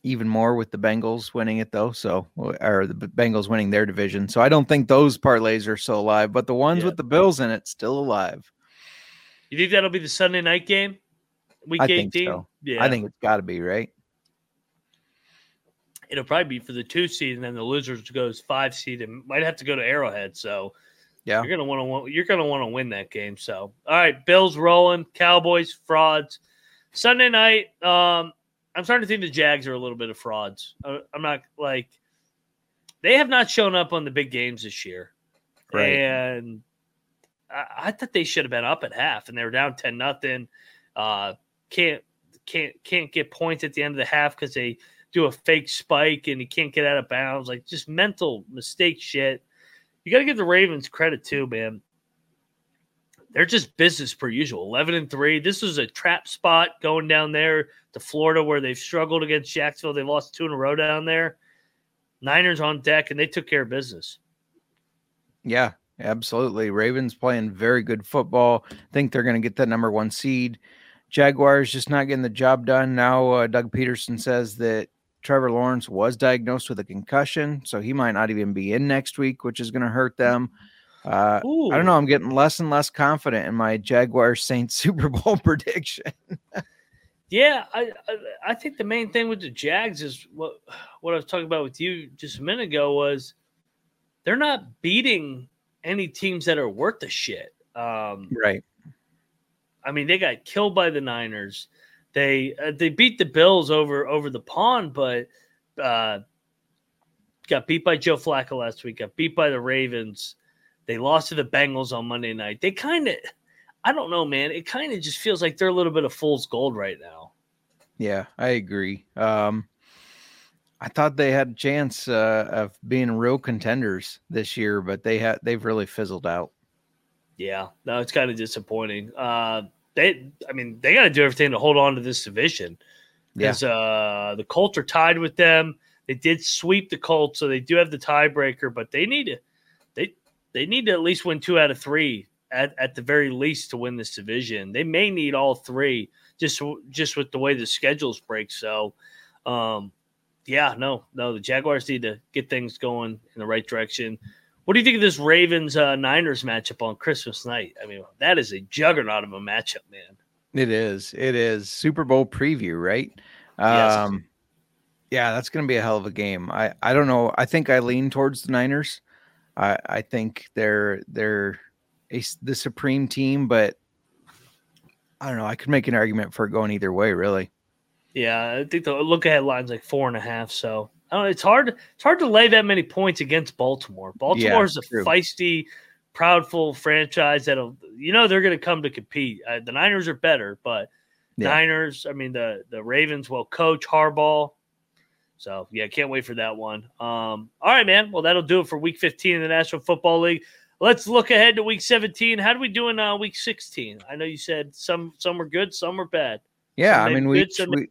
Even more with the Bengals winning it, though. So, or the Bengals winning their division. So, I don't think those parlays are still alive, but the ones yeah. with the Bills in it still alive. You think that'll be the Sunday night game, week eighteen? So. Yeah, I think it's got to be right. It'll probably be for the two seed, and then the losers goes five seed, and might have to go to Arrowhead. So, yeah, you're gonna want to you're gonna want to win that game. So, all right, Bills rolling, Cowboys frauds, Sunday night. Um. I'm starting to think the Jags are a little bit of frauds. I'm not like they have not shown up on the big games this year. Right. And I, I thought they should have been up at half and they were down ten nothing. Uh, can't, can't, can't get points at the end of the half. Cause they do a fake spike and he can't get out of bounds. Like, just mental mistake shit. You got to give the Ravens credit too, man. They're just business per usual, eleven and three. This was a trap spot going down there to Florida where they've struggled against Jacksonville. They lost two in a row down there. Niners on deck, and they took care of business. Yeah, absolutely. Ravens playing very good football. I think they're going to get that number one seed. Jaguars just not getting the job done. Now uh, Doug Peterson says that Trevor Lawrence was diagnosed with a concussion, so he might not even be in next week, which is going to hurt them. Uh, I don't know. I'm getting less and less confident in my Jaguars Saints Super Bowl prediction. yeah, I, I I think the main thing with the Jags is what what I was talking about with you just a minute ago was they're not beating any teams that are worth the shit. Um, right. I mean, they got killed by the Niners. They uh, they beat the Bills over over the pond, but uh, got beat by Joe Flacco last week. Got beat by the Ravens. They lost to the Bengals on Monday night. They kind of, I don't know, man. It kind of just feels like they're a little bit of fool's gold right now. Yeah, I agree. Um, I thought they had a chance uh, of being real contenders this year, but they ha- they've really fizzled out. Yeah, no, it's kind of disappointing. Uh, they, I mean, they got to do everything to hold on to this division because yeah. uh, the Colts are tied with them. They did sweep the Colts, so they do have the tiebreaker, but they need to. They need to at least win two out of three at, at the very least to win this division. They may need all three just, just with the way the schedules break. So, um, yeah, no, no, the Jaguars need to get things going in the right direction. What do you think of this Ravens uh, Niners matchup on Christmas night? I mean, that is a juggernaut of a matchup, man. It is. It is Super Bowl preview, right? Um, yes. Yeah, that's going to be a hell of a game. I, I don't know. I think I lean towards the Niners. I, I think they're they're a, the supreme team, but I don't know. I could make an argument for it going either way, really. Yeah, I think the look ahead line's like four and a half. So I don't know, it's hard. It's hard to lay that many points against Baltimore. Baltimore is yeah, a true. feisty, proudful franchise that'll you know they're going to come to compete. Uh, the Niners are better, but yeah. Niners. I mean the the Ravens will coach Harbaugh. So, yeah, can't wait for that one. Um, all right, man. Well, that'll do it for Week fifteen in the National Football League. Let's look ahead to Week seventeen. How do we do in uh, Week sixteen? I know you said some some were good, some were bad. Yeah, I mean, we each, we,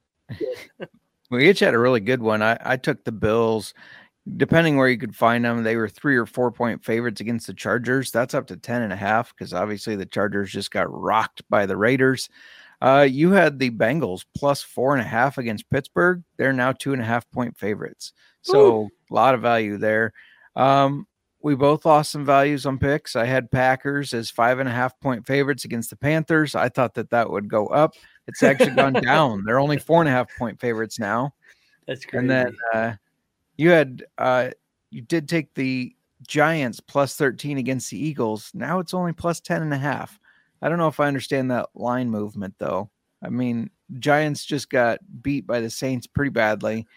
we each had a really good one. I, I took the Bills. Depending where you could find them, they were three- or four-point favorites against the Chargers. That's up to ten and a half because, obviously, the Chargers just got rocked by the Raiders. Uh, you had the Bengals plus four and a half against Pittsburgh. They're now two and a half point favorites. So Ooh. a lot of value there. Um, we both lost some values on picks. I had Packers as five and a half point favorites against the Panthers. I thought that that would go up. It's actually gone down. They're only four and a half point favorites now. That's crazy. And then uh, you had, uh, you did take the Giants plus thirteen against the Eagles. Now it's only plus ten and a half. I don't know if I understand that line movement, though. I mean, Giants just got beat by the Saints pretty badly.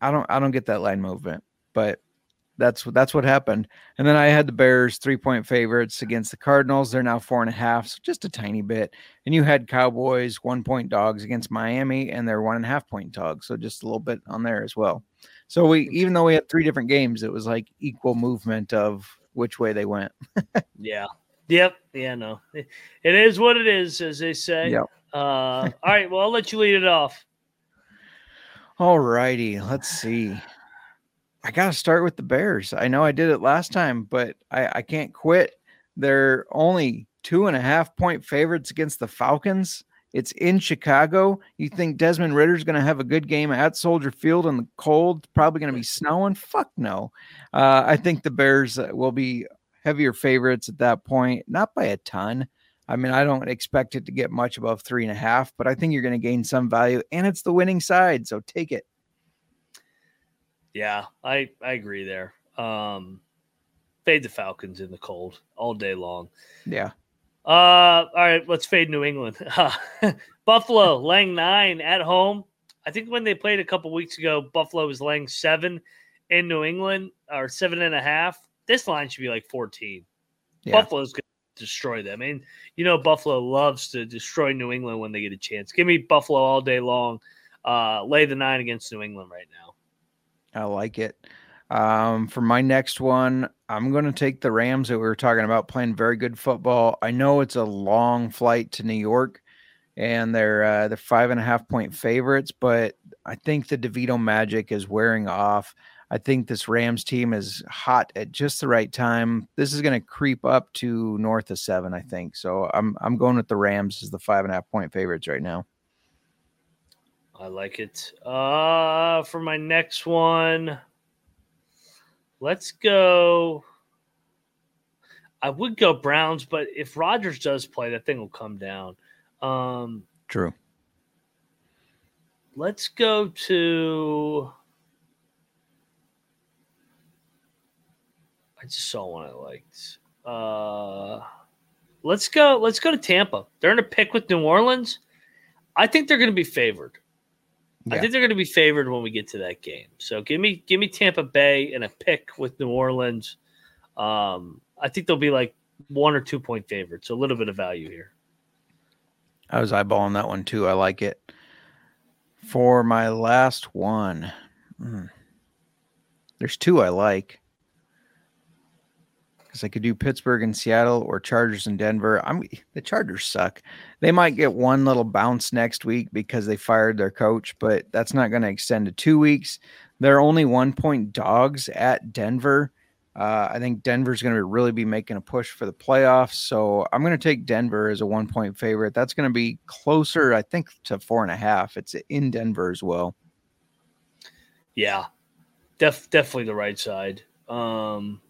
I don't I don't get that line movement, but that's, that's what happened. And then I had the Bears three-point favorites against the Cardinals. They're now four and a half, so just a tiny bit. And you had Cowboys one-point dogs against Miami, and they're one-and-a-half-point dogs, so just a little bit on there as well. So we even though we had three different games, it was like equal movement of which way they went. yeah. Yep. Yeah, no. It is what it is, as they say. Yep. uh, all right. Well, I'll let you lead it off. All righty. Let's see. I got to start with the Bears. I know I did it last time, but I, I can't quit. They're only two and a half point favorites against the Falcons. It's in Chicago. You think Desmond Ritter's going to have a good game at Soldier Field in the cold? Probably going to be snowing? Fuck no. Uh, I think the Bears will be heavier favorites at that point, not by a ton. I mean, I don't expect it to get much above three and a half, but I think you're going to gain some value, and it's the winning side, so take it. Yeah, I, I agree there. Um, fade the Falcons in the cold all day long. Yeah. Uh, all right, let's fade New England. Buffalo laying nine at home. I think when they played a couple weeks ago, Buffalo was laying seven in New England, or seven and a half. This line should be like fourteen. Yeah. Buffalo's going to destroy them. And, you know, Buffalo loves to destroy New England when they get a chance. Give me Buffalo all day long. Uh, lay the nine against New England right now. I like it. Um, for my next one, I'm going to take the Rams that we were talking about playing very good football. I know it's a long flight to New York, and they're uh, they're five and a half point favorites, but I think the DeVito magic is wearing off. I think this Rams team is hot at just the right time. This is going to creep up to north of seven, I think. So I'm I'm going with the Rams as the five and a half point favorites right now. I like it. Uh, for my next one, let's go. I would go Browns, but if Rodgers does play, that thing will come down. Um, True. Let's go to. I just saw one I liked. Uh, let's go. Let's go to Tampa. They're in a pick with New Orleans. I think they're going to be favored. Yeah. I think they're going to be favored when we get to that game. So give me give me Tampa Bay and a pick with New Orleans. Um, I think they'll be like one or two point favorites. So a little bit of value here. I was eyeballing that one too. I like it. For my last one, mm, there's two I like. Because I could do Pittsburgh and Seattle or Chargers and Denver. I'm the Chargers suck. They might get one little bounce next week because they fired their coach, but that's not going to extend to two weeks. They're only one point dogs at Denver. Uh, I think Denver's going to really be making a push for the playoffs. So I'm going to take Denver as a one point favorite. That's going to be closer, I think, to four and a half. It's in Denver as well. Yeah, def- definitely the right side. Um,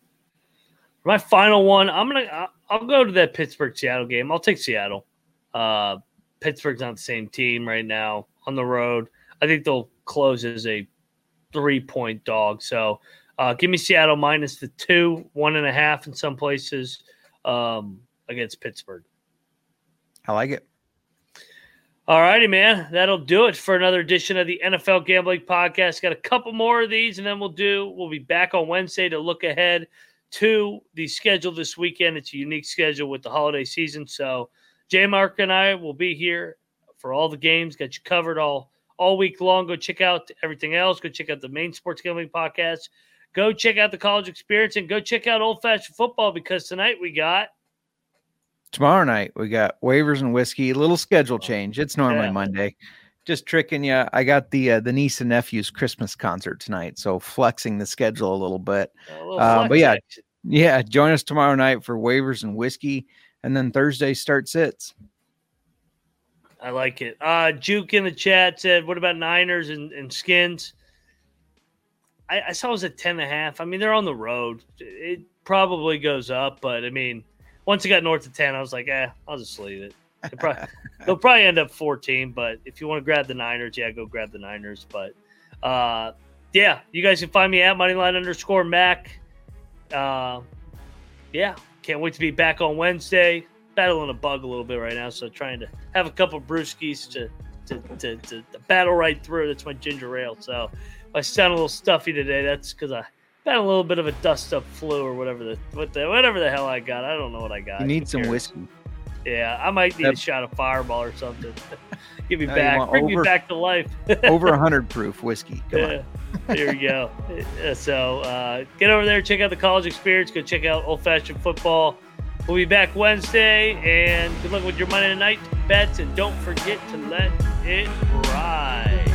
My final one, I'm gonna I'll go to that Pittsburgh Seattle game. I'll take Seattle. Uh, Pittsburgh's on the same team right now on the road. I think they'll close as a three point dog. So uh, give me Seattle minus the two, one and a half in some places um, against Pittsburgh. I like it. All righty, man. That'll do it for another edition of the N F L Gambling Podcast. Got a couple more of these, and then we'll do. We'll be back on Wednesday to look ahead to the schedule this weekend. It's a unique schedule with the holiday season. So J Mark and I will be here for all the games. Got you covered all, all week long. Go check out everything else. Go check out the main Sports Gambling Podcast. Go check out the College Experience and go check out Old Fashioned Football because tonight we got. Tomorrow night we got waivers and whiskey. A little schedule change. It's normally yeah. Monday. Just tricking you. I got the uh, the niece and nephew's Christmas concert tonight, so flexing the schedule a little bit. A little uh, but yeah, yeah. Join us tomorrow night for waivers and whiskey, and then Thursday start sits. I like it. Uh, Juke in the chat said, "What about Niners and, and Skins?" I, I saw it was at ten and a half. I mean, they're on the road. It probably goes up, but I mean, once it got north of ten, I was like, "Eh, I'll just leave it." They'll probably, they'll probably end up fourteen, but if you want to grab the Niners, yeah, go grab the Niners. But, uh, yeah, you guys can find me at Moneyline underscore Mac. Uh, yeah, can't wait to be back on Wednesday. Battling a bug a little bit right now, so trying to have a couple brewskis to to, to, to to battle right through. That's my ginger ale. So if I sound a little stuffy today, that's because I got a little bit of a dust-up flu or whatever the, what the whatever the hell I got. I don't know what I got. You need some whiskey. Yeah, I might need yep. a shot of Fireball or something. Give me no, back. Bring over, me back to life. Over one hundred proof whiskey. Come yeah, on. There you go. So uh, get over there. Check out the College Experience. Go check out Old Fashioned Football. We'll be back Wednesday. And good luck with your Monday night bets. And don't forget to let it ride.